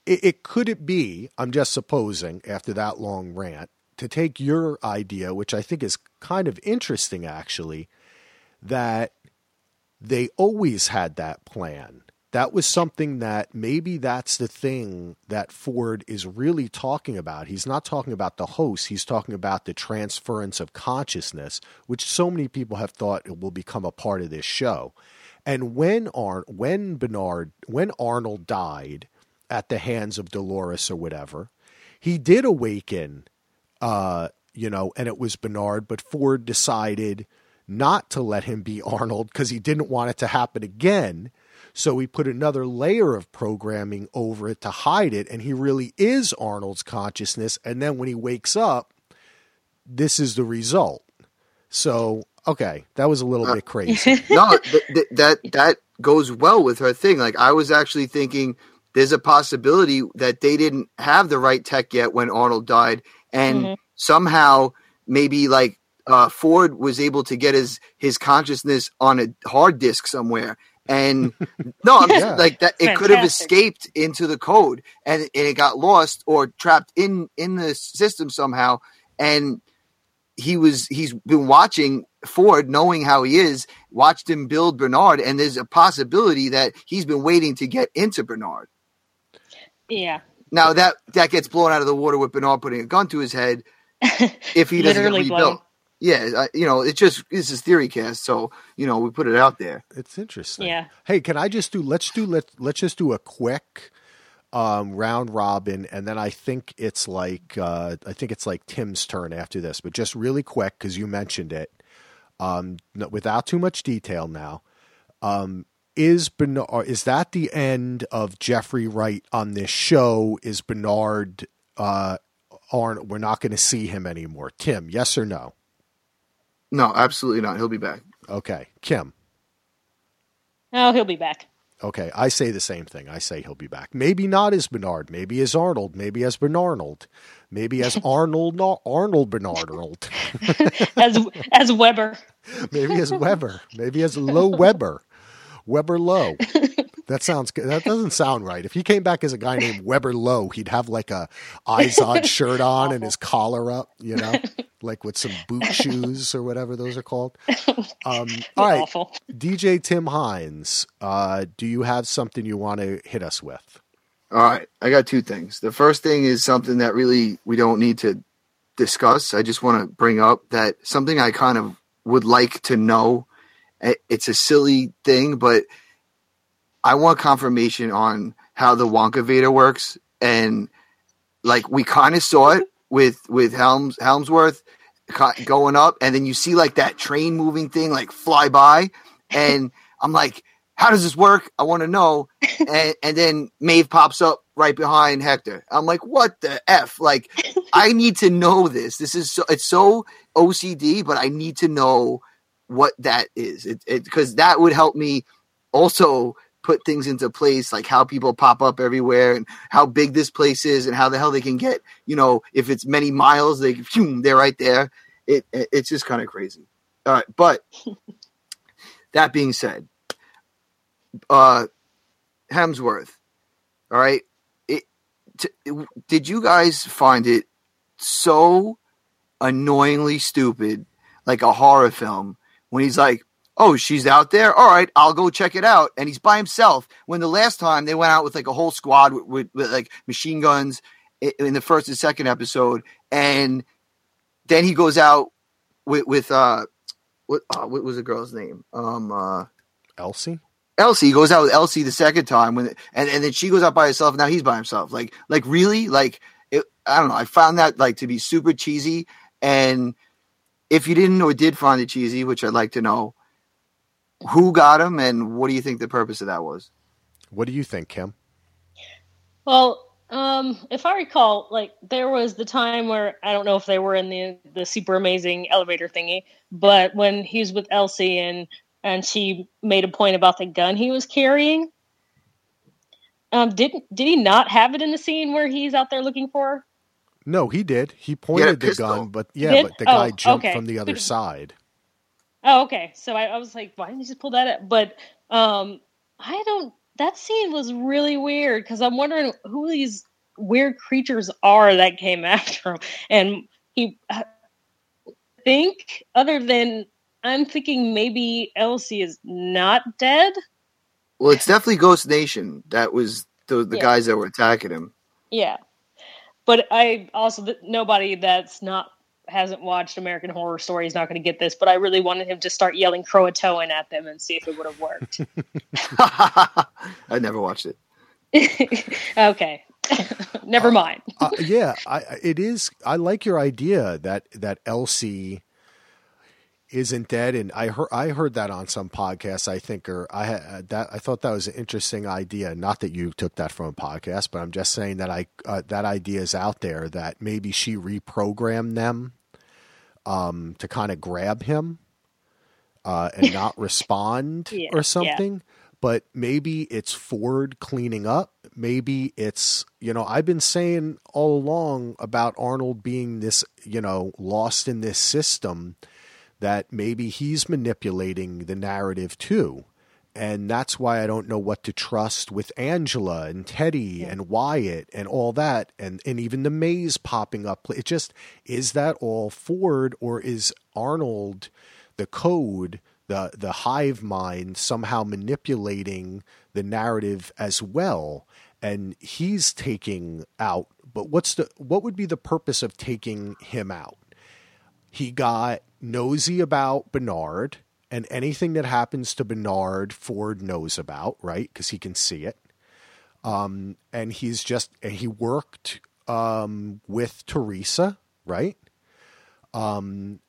it could it be, I'm just supposing after that long rant, to take your idea, which I think is kind of interesting, actually, that they always had that plan. That was something that maybe that's the thing that Ford is really talking about. He's not talking about the host. He's talking about the transference of consciousness, which so many people have thought it will become a part of this show. And when Arnold died at the hands of Dolores or whatever, he did awaken and it was Bernard, but Ford decided not to let him be Arnold because he didn't want it to happen again. So he put another layer of programming over it to hide it. And he really is Arnold's consciousness. And then when he wakes up, this is the result. So, okay. That was a little bit crazy. No, that goes well with her thing. Like, I was actually thinking there's a possibility that they didn't have the right tech yet when Arnold died. And somehow maybe like Ford was able to get his consciousness on a hard disk somewhere. And no, I'm just like that. It could have escaped into the code and it got lost or trapped in the system somehow. And he's been watching Ford, knowing how he is, watched him build Bernard. And there's a possibility that he's been waiting to get into Bernard. Yeah. Now that gets blown out of the water with Bernard putting a gun to his head. If he doesn't rebuild. Yeah, this is Theorycast, so we put it out there. It's interesting. Yeah. Hey, can I just let's just do a quick round robin, and then I think it's like Tim's turn after this, but just really quick because you mentioned it, without too much detail. Now, is Bernard? Is that the end of Jeffrey Wright on this show? Is Bernard? We're not going to see him anymore? Tim, yes or no? No, absolutely not. He'll be back. Okay. Kim? No, he'll be back. Okay. I say the same thing. I say he'll be back. Maybe not as Bernard. Maybe as Arnold. Maybe as Bernard. Maybe as Arnold Bernard. as Weber. Maybe as Weber. Maybe as Low Weber. Weber Low. That sounds good. That doesn't sound right. If he came back as a guy named Weber Low, he'd have like a Izod shirt on and his collar up, like with some boot shoes or whatever those are called. All right. Awful. DJ Tim Hines, do you have something you want to hit us with? All right. I got two things. The first thing is something that really we don't need to discuss. I just want to bring up that something I kind of would like to know. It's a silly thing, but I want confirmation on how the Wonka Vader works. And like, we kind of saw it with Hemsworth going up, and then you see like that train moving thing like fly by, and I'm like, how does this work? I want to know. And then Maeve pops up right behind Hector. I'm like, what the F? Like, I need to know this. This is it's so OCD, but I need to know what that is, because that would help me also put things into place, like how people pop up everywhere and how big this place is and how the hell they can get, if it's many miles, they're right there. It's just kind of crazy. All right. But that being said, Hemsworth. All right. Did you guys find it so annoyingly stupid, like a horror film, when he's like, oh, she's out there? All right, I'll go check it out. And he's by himself, when the last time they went out with like a whole squad with like machine guns in the first and second episode. And then he goes out with what was the girl's name? Elsie? Elsie. He goes out with Elsie the second time, and then she goes out by herself. And now he's by himself. Like really? I don't know. I found that like to be super cheesy. And if you didn't or did find it cheesy, which I'd like to know, who got him, and what do you think the purpose of that was? What do you think, Kim? Well, if I recall, like, there was the time where, I don't know if they were in the super amazing elevator thingy, but when he was with Elsie and she made a point about the gun he was carrying, did he not have it in the scene where he's out there looking for her? No, he did. He pointed the gun, but the guy jumped from the other side. Oh, okay. So I was like, why didn't you just pull that up? But that scene was really weird, because I'm wondering who these weird creatures are that came after him. And I'm thinking maybe Elsie is not dead. Well, it's definitely Ghost Nation. That was the guys that were attacking him. Yeah. But I also, nobody that's not, hasn't watched American Horror Story is not going to get this, but I really wanted him to start yelling Croatoan at them and see if it would have worked. I never watched it. Okay. Never mind. I like your idea that Elsie isn't dead. And I heard that on some podcasts, I think, I thought that was an interesting idea. Not that you took that from a podcast, but I'm just saying that that idea is out there, that maybe she reprogrammed them to kind of grab him and not respond or something. Yeah. But maybe it's Ford cleaning up. Maybe it's, I've been saying all along about Arnold being this, lost in this system, that maybe he's manipulating the narrative too. And that's why I don't know what to trust with Angela and Teddy and Wyatt and all that. And even the maze popping up. It just, is that all Ford, or is Arnold, the code, the hive mind, somehow manipulating the narrative as well? And he's taking out, but what would be the purpose of taking him out? He got nosy about Bernard, and anything that happens to Bernard, Ford knows about, right? Because he can see it. And he's just, and he worked with Teresa, right?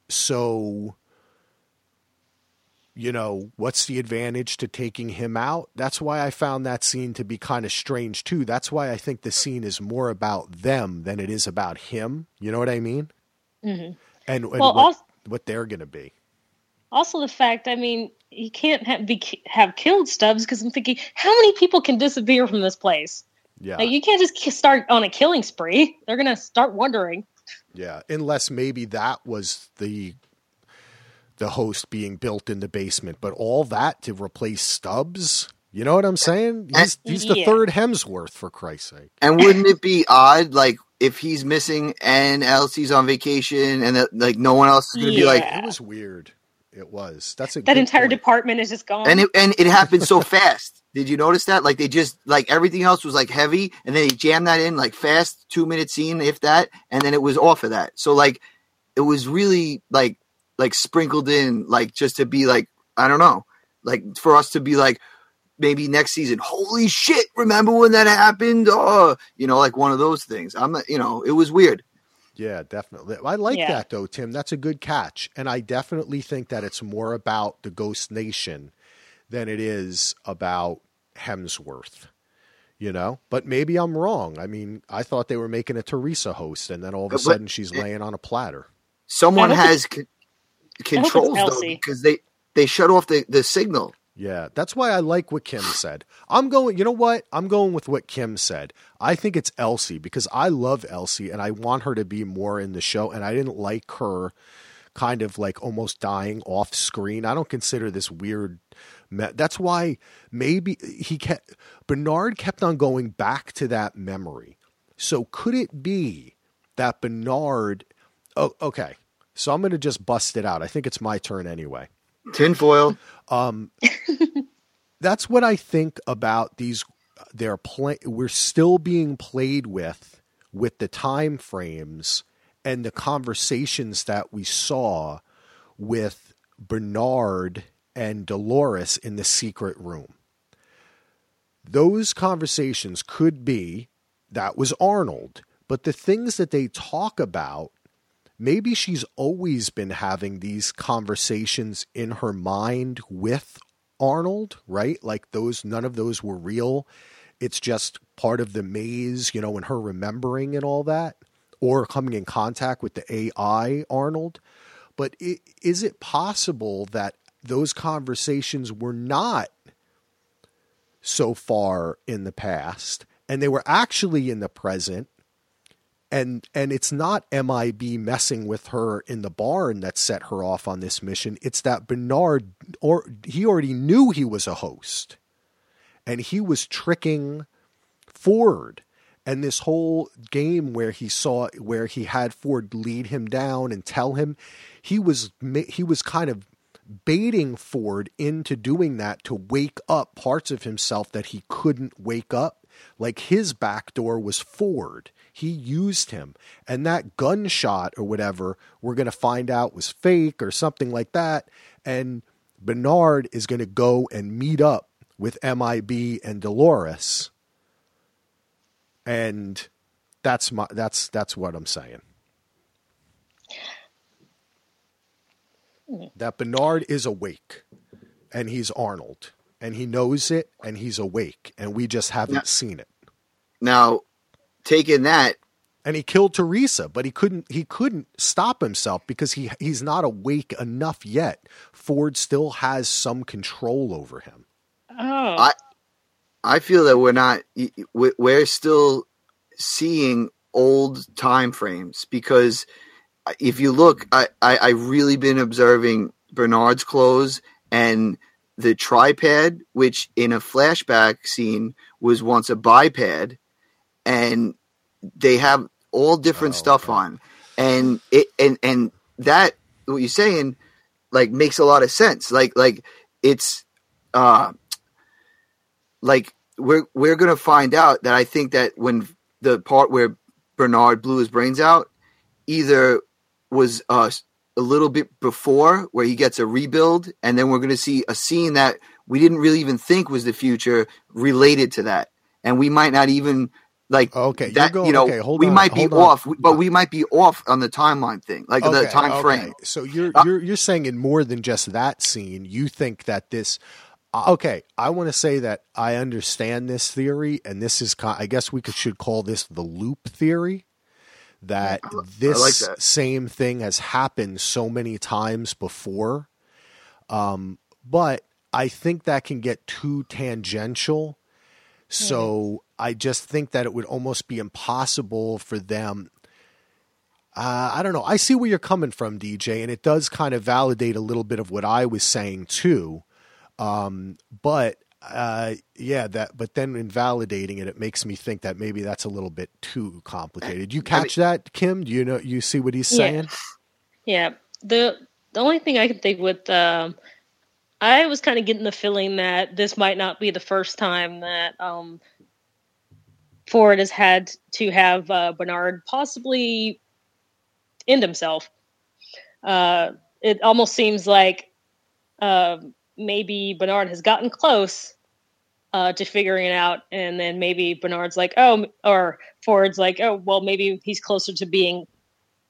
So, you know, what's the advantage to taking him out? That's why I found that scene to be kind of strange too. That's why I think the scene is more about them than it is about him. You know what I mean? Mm-hmm. And well, what they're going to be. Also the fact, I mean, he can't have killed Stubbs, because I'm thinking, how many people can disappear from this place? Yeah. Like, you can't just start on a killing spree. They're going to start wondering. Yeah, unless maybe that was the host being built in the basement. But all that to replace Stubbs? You know what I'm saying? He's the third Hemsworth, for Christ's sake. And wouldn't it be odd, like, if he's missing and Elsie's on vacation and, like, no one else is going to be like... It was weird. It was. That's a that entire point. Department is just gone, and it happened so fast. Did you notice that? Like, they just, like, everything else was like heavy, and then they jammed that in like fast 2 minute scene, if that, and then it was off of that. So like, it was really like sprinkled in, like, just to be like, I don't know, like for us to be like, maybe next season, holy shit, remember when that happened? Oh, you know, like one of those things. I'm, you know, it was weird. Yeah, definitely. I like that, though, Tim. That's a good catch. And I definitely think that it's more about the Ghost Nation than it is about Hemsworth, you know? But maybe I'm wrong. I mean, I thought they were making a Teresa host, and then all of a sudden she's laying on a platter. Someone has controls, though, because they shut off the signal. Yeah, that's why I like what Kim said. I'm going with what Kim said. I think it's Elsie, because I love Elsie and I want her to be more in the show. And I didn't like her kind of like almost dying off screen. I don't consider this weird. That's why maybe Bernard kept on going back to that memory. So could it be that Bernard, okay. So I'm going to just bust it out. I think it's my turn anyway. Tinfoil. That's what I think about these. We're still being played with the time frames and the conversations that we saw with Bernard and Dolores in the secret room. Those conversations could be that was Arnold, but the things that they talk about, maybe she's always been having these conversations in her mind with Arnold, right? Like none of those were real. It's just part of the maze, you know, and her remembering and all that, or coming in contact with the AI Arnold. But is it possible that those conversations were not so far in the past, and they were actually in the present? And it's not MIB messing with her in the barn that set her off on this mission. It's that Bernard, or he already knew he was a host, and he was tricking Ford. And this whole game where he had Ford lead him down and tell him, he was kind of baiting Ford into doing that to wake up parts of himself that he couldn't wake up. Like, his back door was Ford. He used him, and that gunshot or whatever, we're going to find out was fake or something like that. And Bernard is going to go and meet up with MIB and Dolores. And that's what I'm saying. That Bernard is awake, and he's Arnold, and he knows it, and he's awake, and we just haven't seen it. Now, taking that, and he killed Teresa, but he couldn't stop himself because he's not awake enough yet. Ford still has some control over him. Oh, I feel that we're still seeing old time frames, because if you look, I really been observing Bernard's clothes and the tripod, which in a flashback scene was once a biped, and they have all different stuff on. And it and that what you're saying like makes a lot of sense. Like it's like we're gonna find out that I think that when the part where Bernard blew his brains out either was a little bit before where he gets a rebuild, and then we're going to see a scene that we didn't really even think was the future related to that. And we might not even like, okay, that, going, you know, okay, hold we on, might hold be on. Off, but we might be off on the timeline thing, like okay, the time frame. So you're saying in more than just that scene, you think that this, okay, I want to say that I understand this theory, and this is, I guess we should call this the loop theory. That this like that. Same thing has happened so many times before. But I think that can get too tangential. So I just think that it would almost be impossible for them. I don't know. I see where you're coming from, DJ, and it does kind of validate a little bit of what I was saying too. But then invalidating it makes me think that maybe that's a little bit too complicated. You catch that, Kim? Do you know, you see what he's saying? Yeah. The only thing I can think with, I was kind of getting the feeling that this might not be the first time that Ford has had to have Bernard possibly end himself. It almost seems like maybe Bernard has gotten close to figuring it out, and then maybe Bernard's like, oh, or Ford's like, oh, well, maybe he's closer to being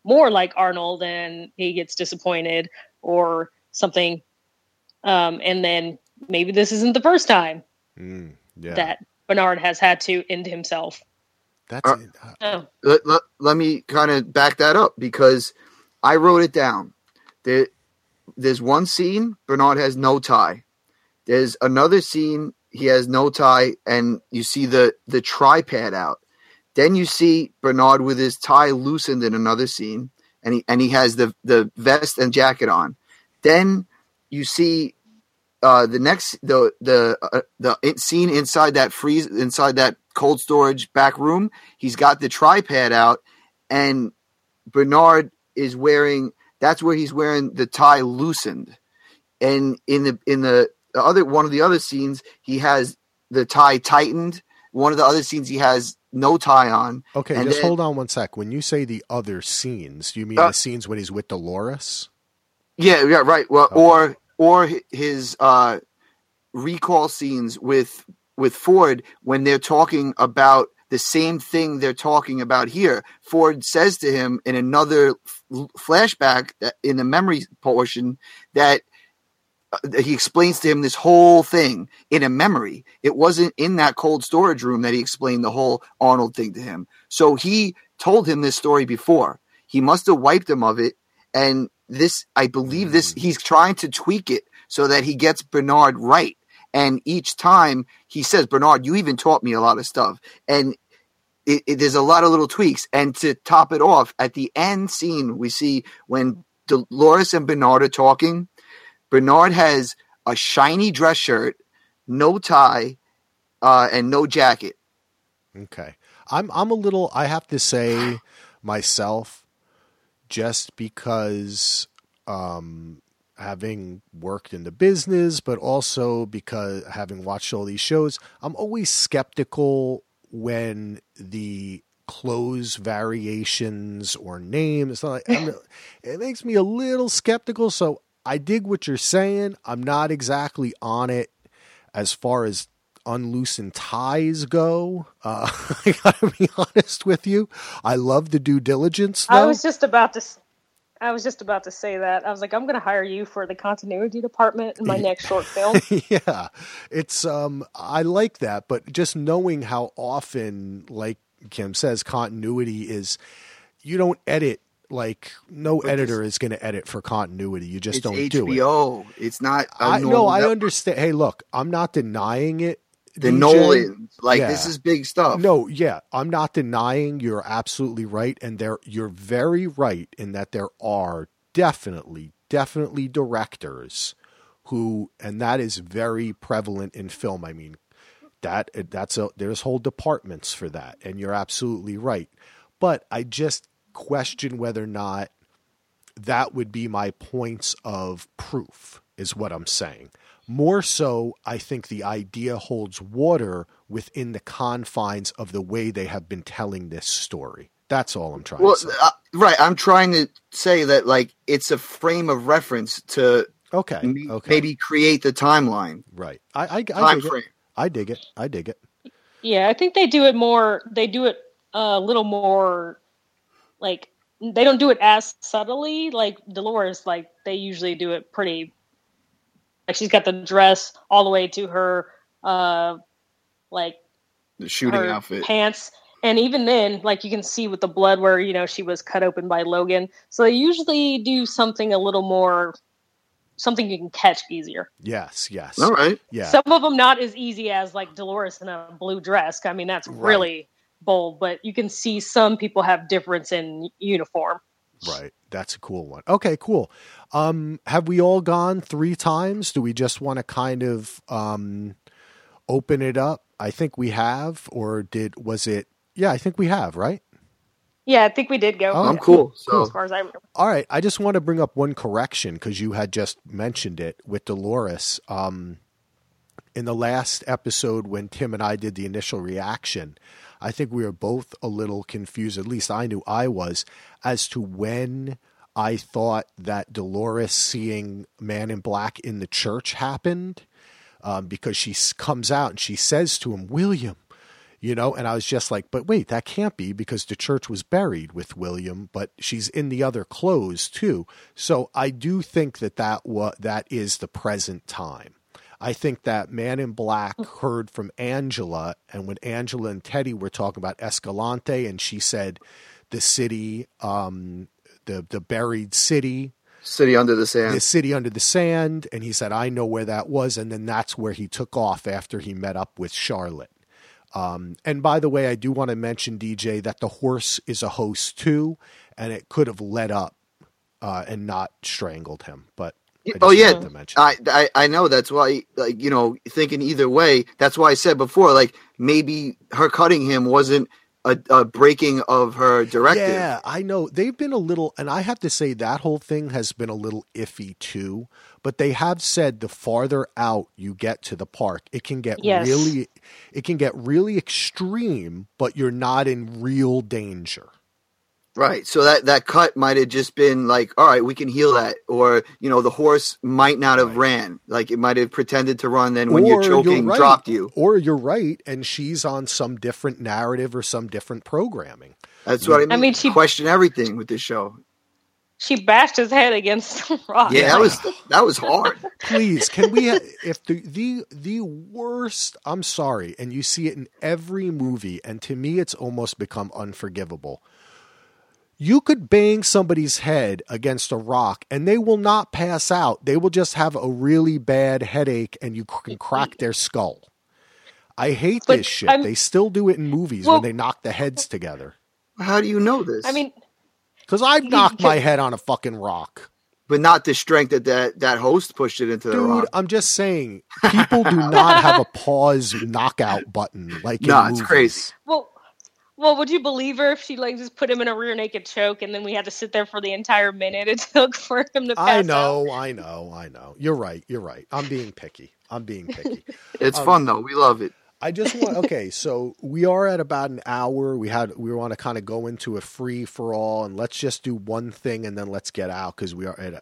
more like Arnold, and he gets disappointed or something. And then maybe this isn't the first time that Bernard has had to end himself. That's let me kind of back that up, because I wrote it down. There's one scene, Bernard has no tie. There's another scene, he has no tie, and you see the tripod out. Then you see Bernard with his tie loosened in another scene, and he has the vest and jacket on. Then you see the next scene inside that cold storage back room. He's got the tripod out, and Bernard is wearing. That's where he's wearing the tie loosened, and in the other one of the other scenes he has the tie tightened. One of the other scenes he has no tie on. Okay, and just hold on one sec. When you say the other scenes, do you mean the scenes when he's with Dolores? Yeah, right. Well, okay. or his recall scenes with Ford when they're talking about the same thing they're talking about here. Ford says to him in another flashback in the memory portion that he explains to him this whole thing in a memory. It wasn't in that cold storage room that he explained the whole Arnold thing to him. So he told him this story before. He must have wiped him of it. And this, I believe this, he's trying to tweak it so that he gets Bernard right. And each time he says, Bernard, you even taught me a lot of stuff. And there's a lot of little tweaks. And to top it off, at the end scene, we see when Dolores and Bernard are talking, Bernard has a shiny dress shirt, no tie, and no jacket. Okay. I'm a little, I have to say myself, just because having worked in the business, but also because having watched all these shows, I'm always skeptical when the clothes variations or names, it makes me a little skeptical. So I dig what you're saying. I'm not exactly on it as far as unloosened ties go. I gotta be honest with you. I love the due diligence, though. I was just about to say that. I was like, I'm going to hire you for the continuity department in my next short film. Yeah. It's, I like that, but just knowing how often, like Kim says, continuity is, you don't edit, like editor is going to edit for continuity. You just don't HBO. Do it. It's not. No, I understand. Hey, look, I'm not denying it. the Nolans. Like, this is big stuff. No, yeah. I'm not denying you're absolutely right. And you're very right in that there are definitely directors who, and that is very prevalent in film. I mean, there's whole departments for that. And you're absolutely right. But I just question whether or not that would be my points of proof is what I'm saying. More so, I think the idea holds water within the confines of the way they have been telling this story. That's all I'm trying to say. Right. I'm trying to say that, like, it's a frame of reference to maybe create the timeline. Right. I dig it. Yeah, I think they do it more. They do it a little more, like, they don't do it as subtly. Like Dolores, like, they usually do it pretty. Like, she's got the dress all the way to her, like, the shooting outfit, pants, and even then, like, you can see with the blood where, you know, she was cut open by Logan. So they usually do something a little more, something you can catch easier. Yes. All right. Yeah. Some of them not as easy as, like, Dolores in a blue dress. I mean, that's really bold, but you can see some people have difference in uniform. Right. That's a cool one. Okay, cool. Have we all gone 3 times? Do we just want to kind of open it up? I think we have, I think we have, right? Yeah, I think we did go. Oh, I'm cool. So, as far as I remember. All right. I just want to bring up one correction because you had just mentioned it with Dolores. In the last episode when Tim and I did the initial reaction, I think we were both a little confused, at least I knew I was, as to when I thought that Dolores seeing Man in Black in the church happened, because she comes out and she says to him, William, you know, and I was just like, but wait, that can't be because the church was buried with William, but she's in the other clothes too. So I do think that is the present time. I think that Man in Black heard from Angela, and when Angela and Teddy were talking about Escalante, and she said the city, the buried city. City under the sand. The city under the sand. And he said, I know where that was. And then that's where he took off after he met up with Charlotte. And by the way, I do want to mention, DJ, that the horse is a host too, and it could have led up and not strangled him, but. Oh yeah, I know. That's why, like, you know, thinking either way. That's why I said before, like, maybe her cutting him wasn't a breaking of her directive. Yeah, I know they've been a little, and I have to say that whole thing has been a little iffy too. But they have said the farther out you get to the park, it can get really extreme, but you're not in real danger. Right. So that cut might have just been like, all right, we can heal that. Or, you know, the horse might not have ran. Like, it might have pretended to run. Then when you're choking, dropped you. Or you're right. And she's on some different narrative or some different programming. That's what I mean. She question everything with this show. She bashed his head against the rock. Yeah, that was hard. Please, can we? If the worst, I'm sorry. And you see it in every movie. And to me, it's almost become unforgivable. You could bang somebody's head against a rock and they will not pass out. They will just have a really bad headache and you can crack their skull. I hate this shit. They still do it in movies when they knock the heads together. How do you know this? I mean, because I've knocked my head on a fucking rock. But not the strength that host pushed it into the rock. Dude, I'm just saying, people do not have a pause knockout button like in movies. It's crazy. Well, would you believe her if she, like, just put him in a rear naked choke and then we had to sit there for the entire minute it took for him to pass out? I know. You're right. I'm being picky. It's fun, though. We love it. So we are at about an hour. We want to kind of go into a free for all, and let's just do one thing and then let's get out, because we are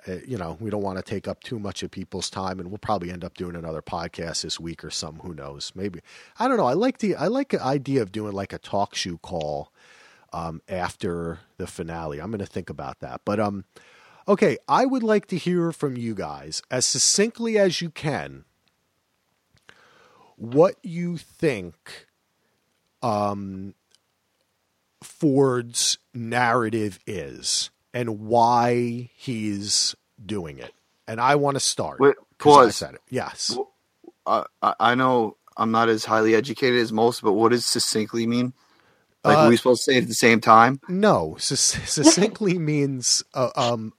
we don't want to take up too much of people's time, and we'll probably end up doing another podcast this week or something. Who knows? Maybe, I don't know. I like the idea of doing like a talk show call after the finale. I'm going to think about that, but okay. I would like to hear from you guys as succinctly as you can. What you think Ford's narrative is and why he's doing it. And I want to start. Wait, pause. I said it. Yes. I know I'm not as highly educated as most, but what does succinctly mean? Like, are we supposed to say it at the same time? No, succinctly means in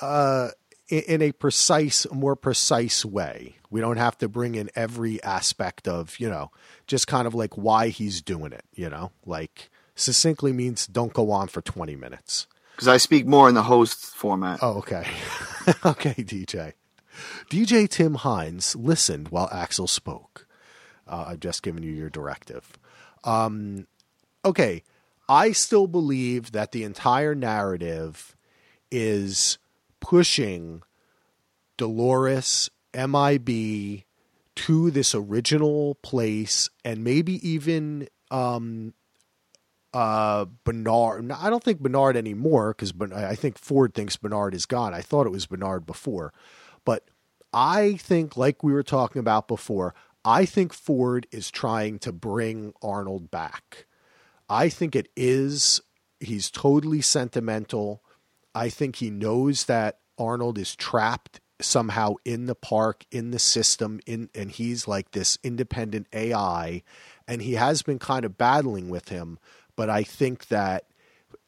a precise, more precise way. We don't have to bring in every aspect of, you know, just kind of like why he's doing it, you know, like succinctly means don't go on for 20 minutes. Because I speak more in the host format. Oh, okay. Okay, DJ. DJ Tim Hines listened while Axel spoke. I've just given you your directive. Okay. I still believe that the entire narrative is pushing Dolores, MIB, to this original place, and maybe even Bernard. I don't think Bernard anymore, because I think Ford thinks Bernard is gone. I thought it was Bernard before. But I think, like we were talking about before, I think Ford is trying to bring Arnold back. I think it is. He's totally sentimental. I think he knows that Arnold is trapped somehow in the park, in the system, and he's like this independent AI, and he has been kind of battling with him. But I think that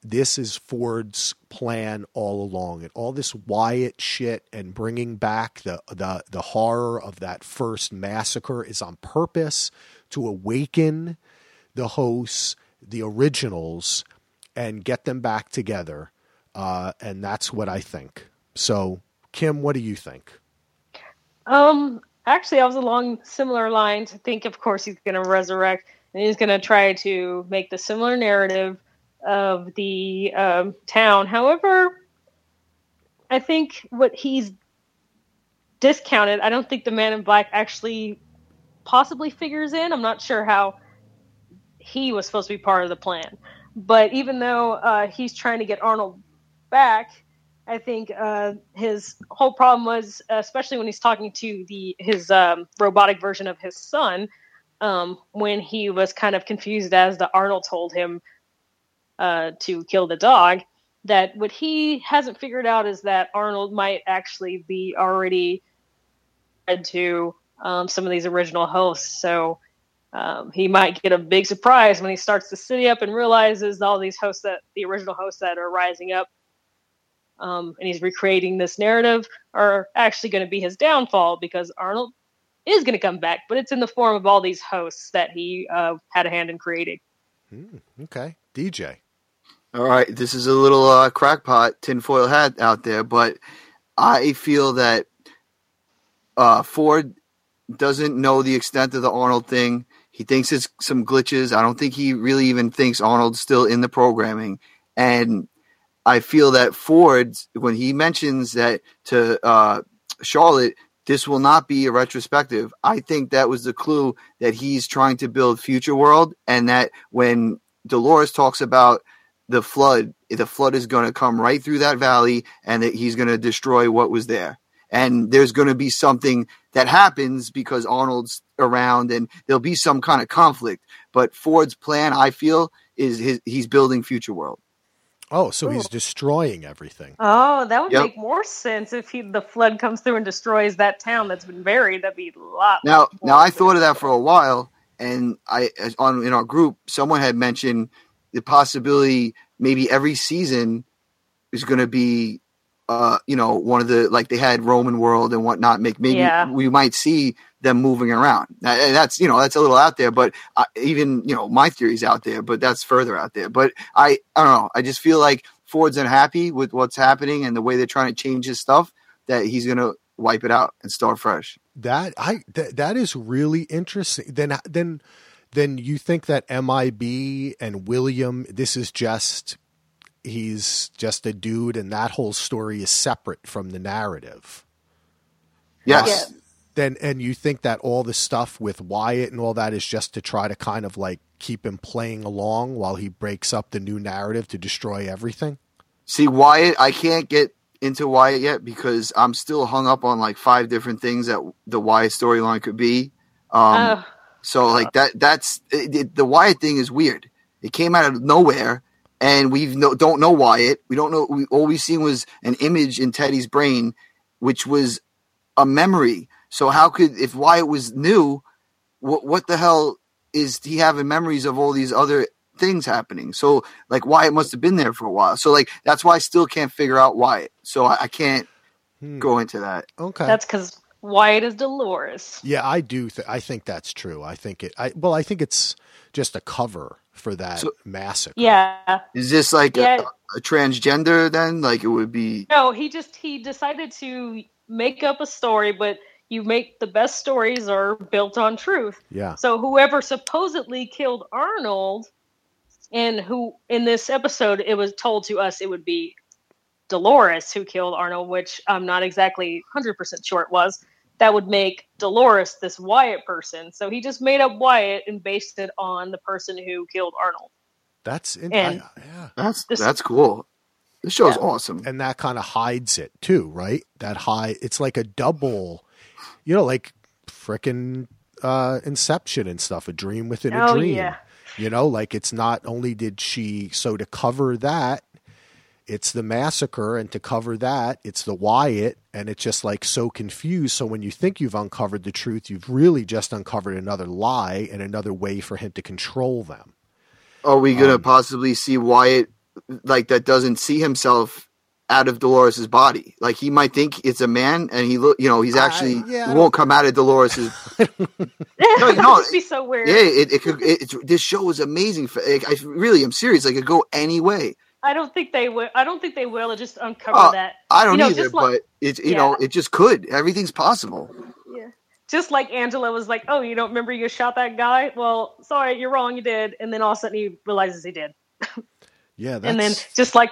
this is Ford's plan all along, and all this Wyatt shit and bringing back the horror of that first massacre is on purpose to awaken the hosts, the originals, and get them back together. And that's what I think. So, Kim, what do you think? Actually, I was along similar lines. I think, of course, he's going to resurrect, and he's going to try to make the similar narrative of the town. However, I think what he's discounted, I don't think the Man in Black actually possibly figures in. I'm not sure how he was supposed to be part of the plan. But even though he's trying to get Arnold back, I think his whole problem was, especially when he's talking to his robotic version of his son, when he was kind of confused as the Arnold told him to kill the dog, that what he hasn't figured out is that Arnold might actually be already into some of these original hosts. So he might get a big surprise when he starts the city up and realizes all these hosts, that the original hosts that are rising up, and he's recreating this narrative, are actually going to be his downfall, because Arnold is going to come back, but it's in the form of all these hosts that he had a hand in creating. Okay. DJ. All right, this is a little crackpot tinfoil hat out there, but I feel that Ford doesn't know the extent of the Arnold thing. He thinks it's some glitches. I don't think he really even thinks Arnold's still in the programming. And I feel that Ford, when he mentions that to Charlotte, this will not be a retrospective. I think that was the clue that he's trying to build future world, and that when Dolores talks about the flood is going to come right through that valley, and that he's going to destroy what was there. And there's going to be something that happens because Arnold's around, and there'll be some kind of conflict. But Ford's plan, I feel, is he's building future world. Oh, so he's destroying everything. Oh, that would make more sense if the flood comes through and destroys that town that's been buried. That'd be a lot. Now I thought of that for a while. And in our group, someone had mentioned the possibility maybe every season is going to be, one of the, like they had Roman world and whatnot. We might see them moving around. Now, that's, that's a little out there, but my theory's out there, but that's further out there. But I don't know. I just feel like Ford's unhappy with what's happening and the way they're trying to change his stuff, that he's going to wipe it out and start fresh. That is really interesting. Then you think that MIB and William, he's just a dude, and that whole story is separate from the narrative. Yes. Yeah. And you think that all the stuff with Wyatt and all that is just to try to kind of like keep him playing along while he breaks up the new narrative to destroy everything. See, Wyatt, I can't get into Wyatt yet because I'm still hung up on like 5 different things that the Wyatt storyline could be. So like that's the Wyatt thing is weird. It came out of nowhere, and we don't know Wyatt. We don't know. All we seen was an image in Teddy's brain, which was a memory. So how could, if Wyatt was new, what the hell is he having memories of all these other things happening? So like Wyatt must have been there for a while. So like that's why I still can't figure out Wyatt. So I can't go into that. Okay, that's because Wyatt is Dolores. Yeah, I do. I think that's true. I think it. I think it's just a cover for that massacre. Yeah. Is this like a transgender then? Like it would be. No, he decided to make up a story, but you make the best stories are built on truth. Yeah. So whoever supposedly killed Arnold, and who in this episode it was told to us it would be Dolores who killed Arnold, which I'm not exactly 100% sure it was. That would make Dolores this Wyatt person. So he just made up Wyatt and based it on the person who killed Arnold. That's that's cool. This show's awesome. And that kind of hides it too, right? It's like a double, like frickin' Inception and stuff, a dream within a dream. Yeah. Like it's not only did she, so to cover that, it's the massacre, and to cover that, it's the Wyatt, and it's just like so confused. So when you think you've uncovered the truth, you've really just uncovered another lie and another way for him to control them. Are we going to possibly see Wyatt like that doesn't see himself out of Dolores' body? Like he might think it's a man, and he won't come out of Dolores'. That would be so weird. Yeah, this show is amazing. I really am serious. Like it could go any way. I don't think they will. I don't think they will. It just uncover that. I don't either, but it's it just could. Everything's possible. Yeah, just like Angela was like, "Oh, you don't remember you shot that guy? Well, sorry, you're wrong. You did." And then all of a sudden he realizes he did. Yeah, that's... and then just like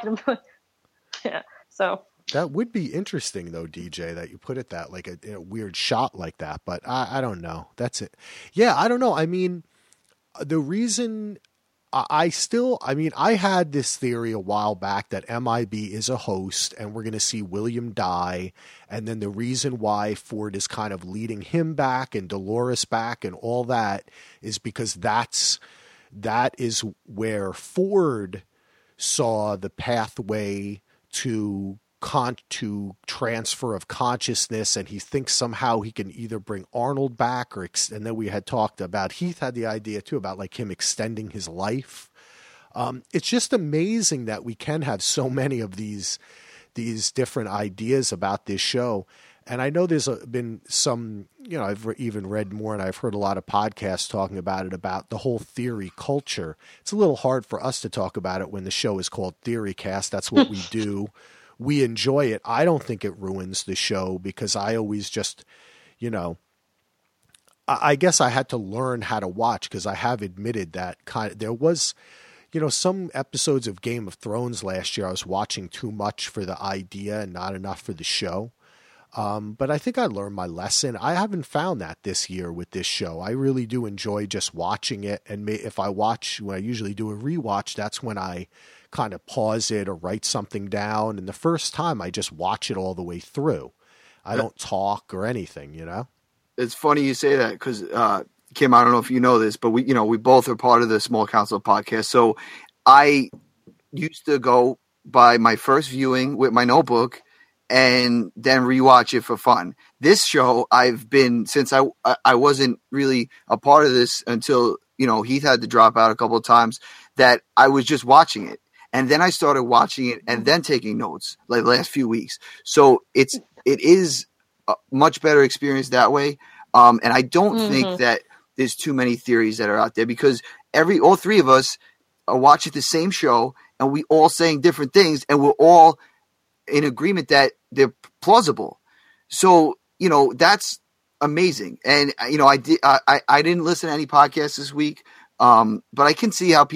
yeah, so that would be interesting though, DJ, that you put it that like a weird shot like that. But I don't know. That's it. Yeah, I don't know. I mean, the reason. I had this theory a while back that MIB is a host and we're going to see William die. And then the reason why Ford is kind of leading him back and Dolores back and all that is because that is where Ford saw the pathway to transfer of consciousness, and he thinks somehow he can either bring Arnold back and then we had talked about Heath had the idea too about like him extending his life. It's just amazing that we can have so many of these different ideas about this show. And I know there's been some, I've even read more and I've heard a lot of podcasts talking about it, about the whole theory culture. It's a little hard for us to talk about it when the show is called Theory Cast. That's what we do. We enjoy it. I don't think it ruins the show because I always just, I guess I had to learn how to watch because I have admitted that there was, some episodes of Game of Thrones last year, I was watching too much for the idea and not enough for the show. But I think I learned my lesson. I haven't found that this year with this show. I really do enjoy just watching it. And if I watch, when I usually do a rewatch, that's when I kind of pause it or write something down. And the first time I just watch it all the way through. I don't talk or anything, It's funny you say that because, Kim, I don't know if you know this, but we, we both are part of the Small Council podcast. So I used to go by my first viewing with my notebook and then rewatch it for fun. This show, I've been since I wasn't really a part of this until Heath had to drop out a couple of times. That I was just watching it, and then I started watching it and then taking notes like the last few weeks. So it is a much better experience that way. And I don't think that there's too many theories that are out there because all three of us are watching the same show and we all saying different things and we're all in agreement that they're plausible. So, that's amazing. And, I didn't listen to any podcasts this week. But I can see how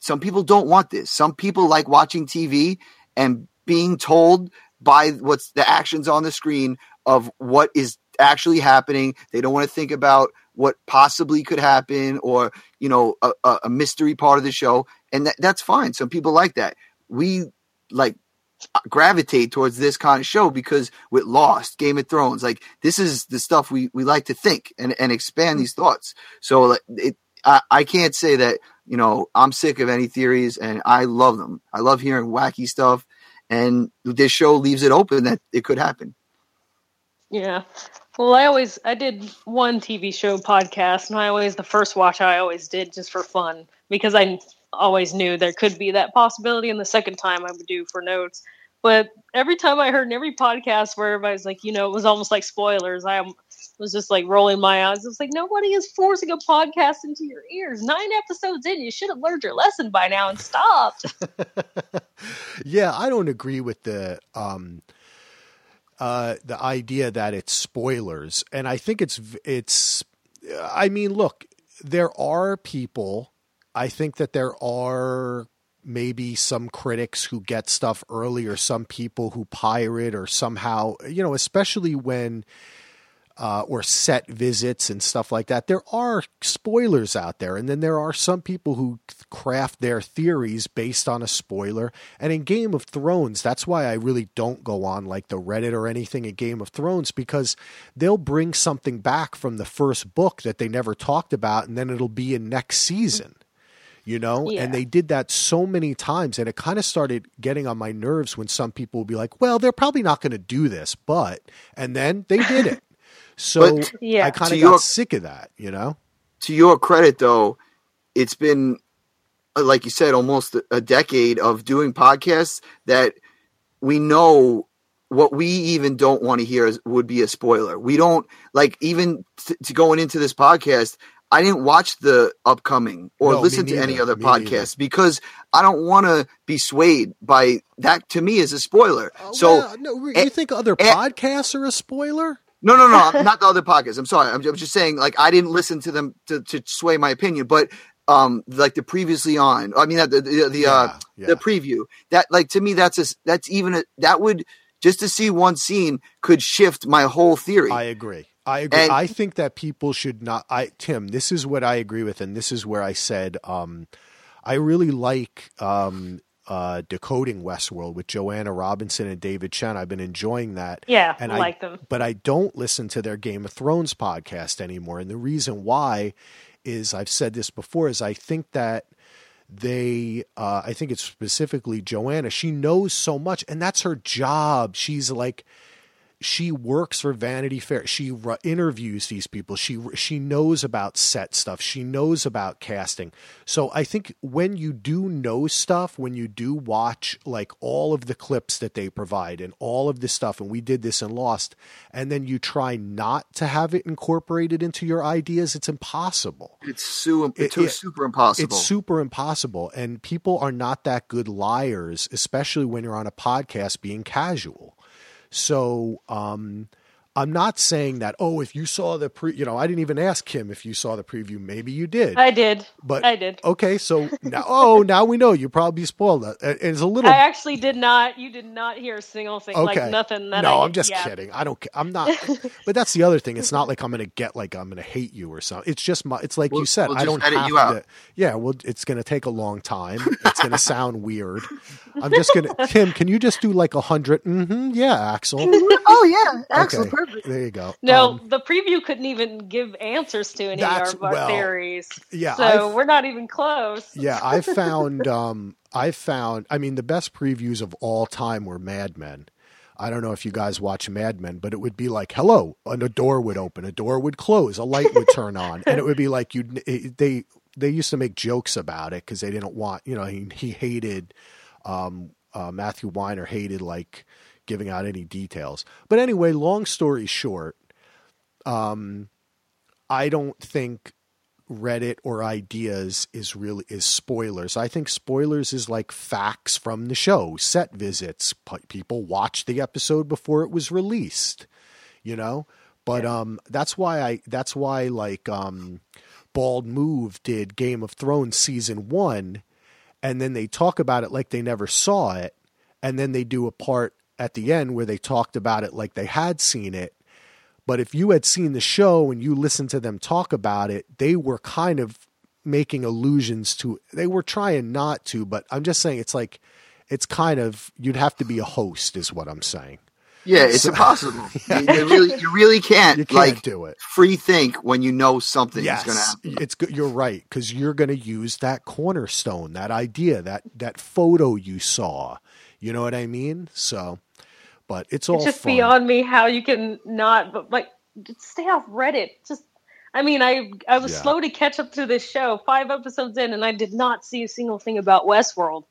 some people don't want this. Some people like watching TV and being told by what's the actions on the screen of what is actually happening. They don't want to think about what possibly could happen or, a mystery part of the show. And that's fine. Some people like that. We like, gravitate towards this kind of show because with Lost, Game of Thrones, like this is the stuff we like to think and expand these thoughts. So I can't say that, I'm sick of any theories and I love them. I love hearing wacky stuff and this show leaves it open that it could happen. Yeah. Well, I did one TV show podcast, and the first watch I always did just for fun, because I always knew there could be that possibility, and the second time I would do for notes. But every time I heard in every podcast where everybody's like, you know, it was almost like spoilers, I was just like rolling my eyes. It's like, nobody is forcing a podcast into your ears. 9 episodes in, you should have learned your lesson by now and stopped. Yeah, I don't agree with the idea that it's spoilers. And I think it's, I mean, look, there are people, I think that there are maybe some critics who get stuff early, or some people who pirate, or somehow, you know, especially when, or set visits and stuff like that, there are spoilers out there. And then there are some people who craft their theories based on a spoiler. And in Game of Thrones, that's why I really don't go on like the Reddit or anything in Game of Thrones, because they'll bring something back from the first book that they never talked about, and then it'll be in next season, you know? Yeah. And they did that so many times, and it kind of started getting on my nerves when some people would be like, well, they're probably not going to do this, but, and then they did it. So but, yeah. I kind of got sick of that, you know? To your credit, though, it's been, like you said, almost a decade of doing podcasts that we know what we even don't want to hear would be a spoiler. We don't, like, even to going into this podcast, I didn't watch the upcoming or listen to any other podcasts because I don't want to be swayed by that. To me, is a spoiler. You think other podcasts are a spoiler? No, not the other podcasts. I'm sorry. I'm just saying, like, I didn't listen to them to sway my opinion, but like the previously on, I mean, the preview that, like, to me, that would just to see one scene could shift my whole theory. I agree. And I think that people should not, Tim, this is what I agree with. And this is where I said, I really like, Decoding Westworld with Joanna Robinson and David Chen. I've been enjoying that. Yeah, and I like them. But I don't listen to their Game of Thrones podcast anymore. And the reason why is, I've said this before, is I think that I think it's specifically Joanna. She knows so much, and that's her job. She's like, she works for Vanity Fair. She interviews these people. She knows about set stuff. She knows about casting. So I think when you do know stuff, when you do watch like all of the clips that they provide and all of this stuff, and we did this in Lost, and then you try not to have it incorporated into your ideas, it's impossible. It's super impossible. And people are not that good liars, especially when you're on a podcast being casual. So I'm not saying that, if you saw the I didn't even ask Kim if you saw the preview. Maybe you did. I did. But I did. Okay, so now now we know you probably spoiled it. It's a little. I actually did not. You did not hear a single thing. Okay. Like nothing. I'm just kidding. I don't. I'm not. But that's the other thing. It's not like I'm going to hate you or something. It's just it's like you said. We'll I don't edit have you out. To. Yeah. Well, it's going to take a long time. It's going to sound weird. I'm just going to. Kim, can you just do like 100? Mm-hmm. Yeah, Axel. Oh yeah, Axel. Okay. There you go. No, the preview couldn't even give answers to any of our theories. Yeah, so we're not even close. Yeah, I mean, the best previews of all time were Mad Men. I don't know if you guys watch Mad Men, but it would be like, hello, and a door would open, a door would close, a light would turn on, and it would be like they used to make jokes about it because they didn't want, you know, he hated Matthew Weiner hated like giving out any details. But anyway, long story short, I don't think Reddit or ideas is spoilers. I think spoilers is like facts from the show, set visits, people watched the episode before it was released, you know? But that's why Bald Move did Game of Thrones season 1, and then they talk about it like they never saw it, and then they do a part at the end where they talked about it like they had seen it. But if you had seen the show and you listened to them talk about it, they were kind of making allusions to, they were trying not to, but I'm just saying it's like, it's kind of, you'd have to be a host is what I'm saying. Yeah. It's impossible. Yeah. You really can't, like, do it. Free think when you know something is going to happen. It's good. You're right. Cause you're going to use that cornerstone, that idea, that photo you saw, you know what I mean? So, but it's all just fun. Beyond me how you can not, but like, stay off Reddit. Just, I mean, I was slow to catch up to this show. 5 episodes in, and I did not see a single thing about Westworld.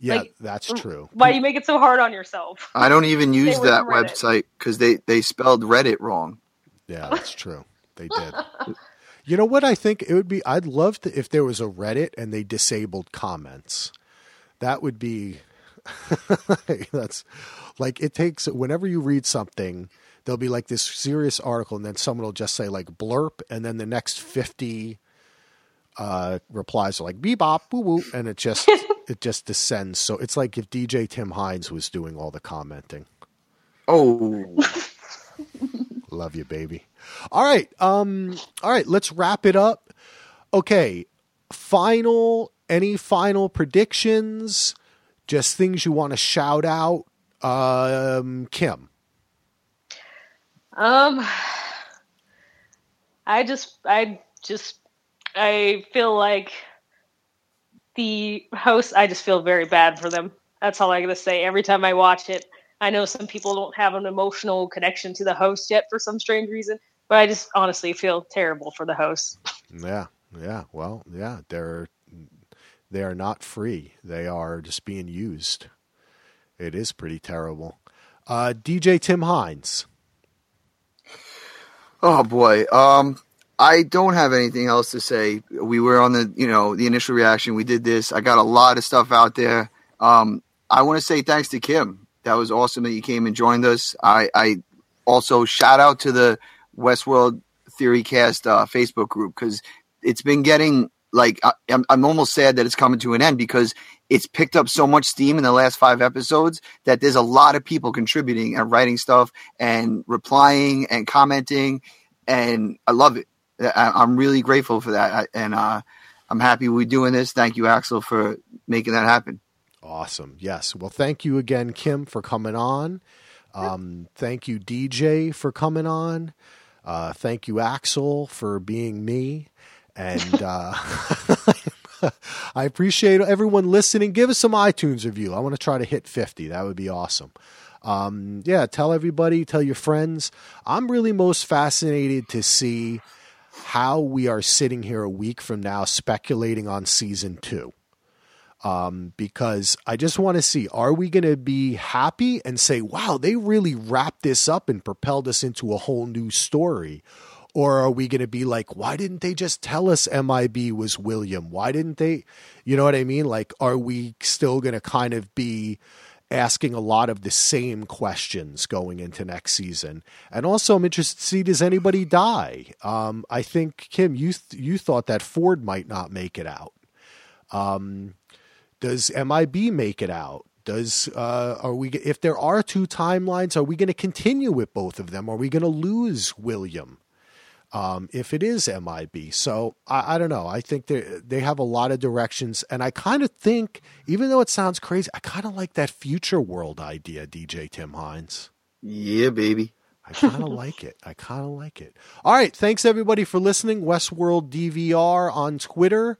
Yeah, like, that's true. Why you make it so hard on yourself? I don't even use that website because they spelled Reddit wrong. Yeah, that's true. They did. You know what I think it would be? I'd love to if there was a Reddit and they disabled comments. That would be that's like it takes whenever you read something, there'll be like this serious article and then someone will just say like blurp and then the next 50 replies are like bebop, woo woo, and it just descends. So it's like if DJ Tim Hines was doing all the commenting. Oh, love you, baby. All right, let's wrap it up. Okay, any final predictions, just things you want to shout out? Kim? I feel like the hosts, I just feel very bad for them. That's all I gotta say. Every time I watch it, I know some people don't have an emotional connection to the host yet for some strange reason, but I just honestly feel terrible for the hosts. Yeah. Well, yeah, they are not free. They are just being used. It is pretty terrible. DJ Tim Hines. Oh boy. I don't have anything else to say. We were on the initial reaction. We did this. I got a lot of stuff out there. I want to say thanks to Kim. That was awesome that you came and joined us. I also shout out to the Westworld Theory Cast Facebook group because it's been getting like I'm almost sad that it's coming to an end because it's picked up so much steam in the last 5 episodes that there's a lot of people contributing and writing stuff and replying and commenting, and I love it. I'm really grateful for that, and I'm happy we're doing this. Thank you, Axel, for making that happen. Awesome. Yes. Well, thank you again, Kim, for coming on. Thank you, DJ, for coming on. Thank you, Axel, for being me. And I appreciate everyone listening. Give us some iTunes review. I want to try to hit 50. That would be awesome. Tell everybody, tell your friends. I'm really most fascinated to see how we are sitting here a week from now speculating on season 2. Because I just want to see, are we going to be happy and say, wow, they really wrapped this up and propelled us into a whole new story? Or are we going to be like, why didn't they just tell us MIB was William? Why didn't they, you know what I mean? Like, are we still going to kind of be asking a lot of the same questions going into next season? And also I'm interested to see, does anybody die? I think, Kim, you thought that Ford might not make it out. Does MIB make it out? If there are 2 timelines, are we going to continue with both of them? Are we going to lose William? If it is MIB. So I don't know. I think they have a lot of directions, and I kind of think, even though it sounds crazy, I kind of like that future world idea, DJ Tim Hines. Yeah, baby. I kind of like it. All right. Thanks everybody for listening. Westworld DVR on Twitter.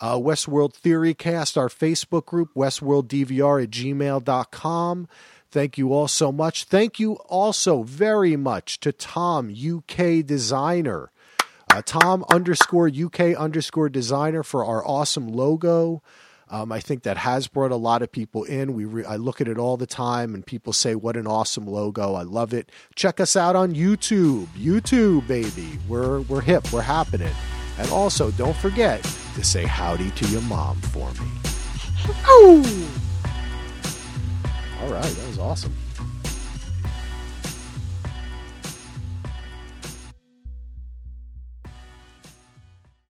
Westworld Theory Cast, our Facebook group, westworlddvr@gmail.com. Thank you all so much. Thank you also very much to Tom, UK Designer, Tom_UK_designer for our awesome logo. I think that has brought a lot of people in. I look at it all the time and people say, what an awesome logo. I love it. Check us out on YouTube. YouTube, baby. We're hip. We're happening. And also, don't forget to say howdy to your mom for me. Oh! All right, that was awesome.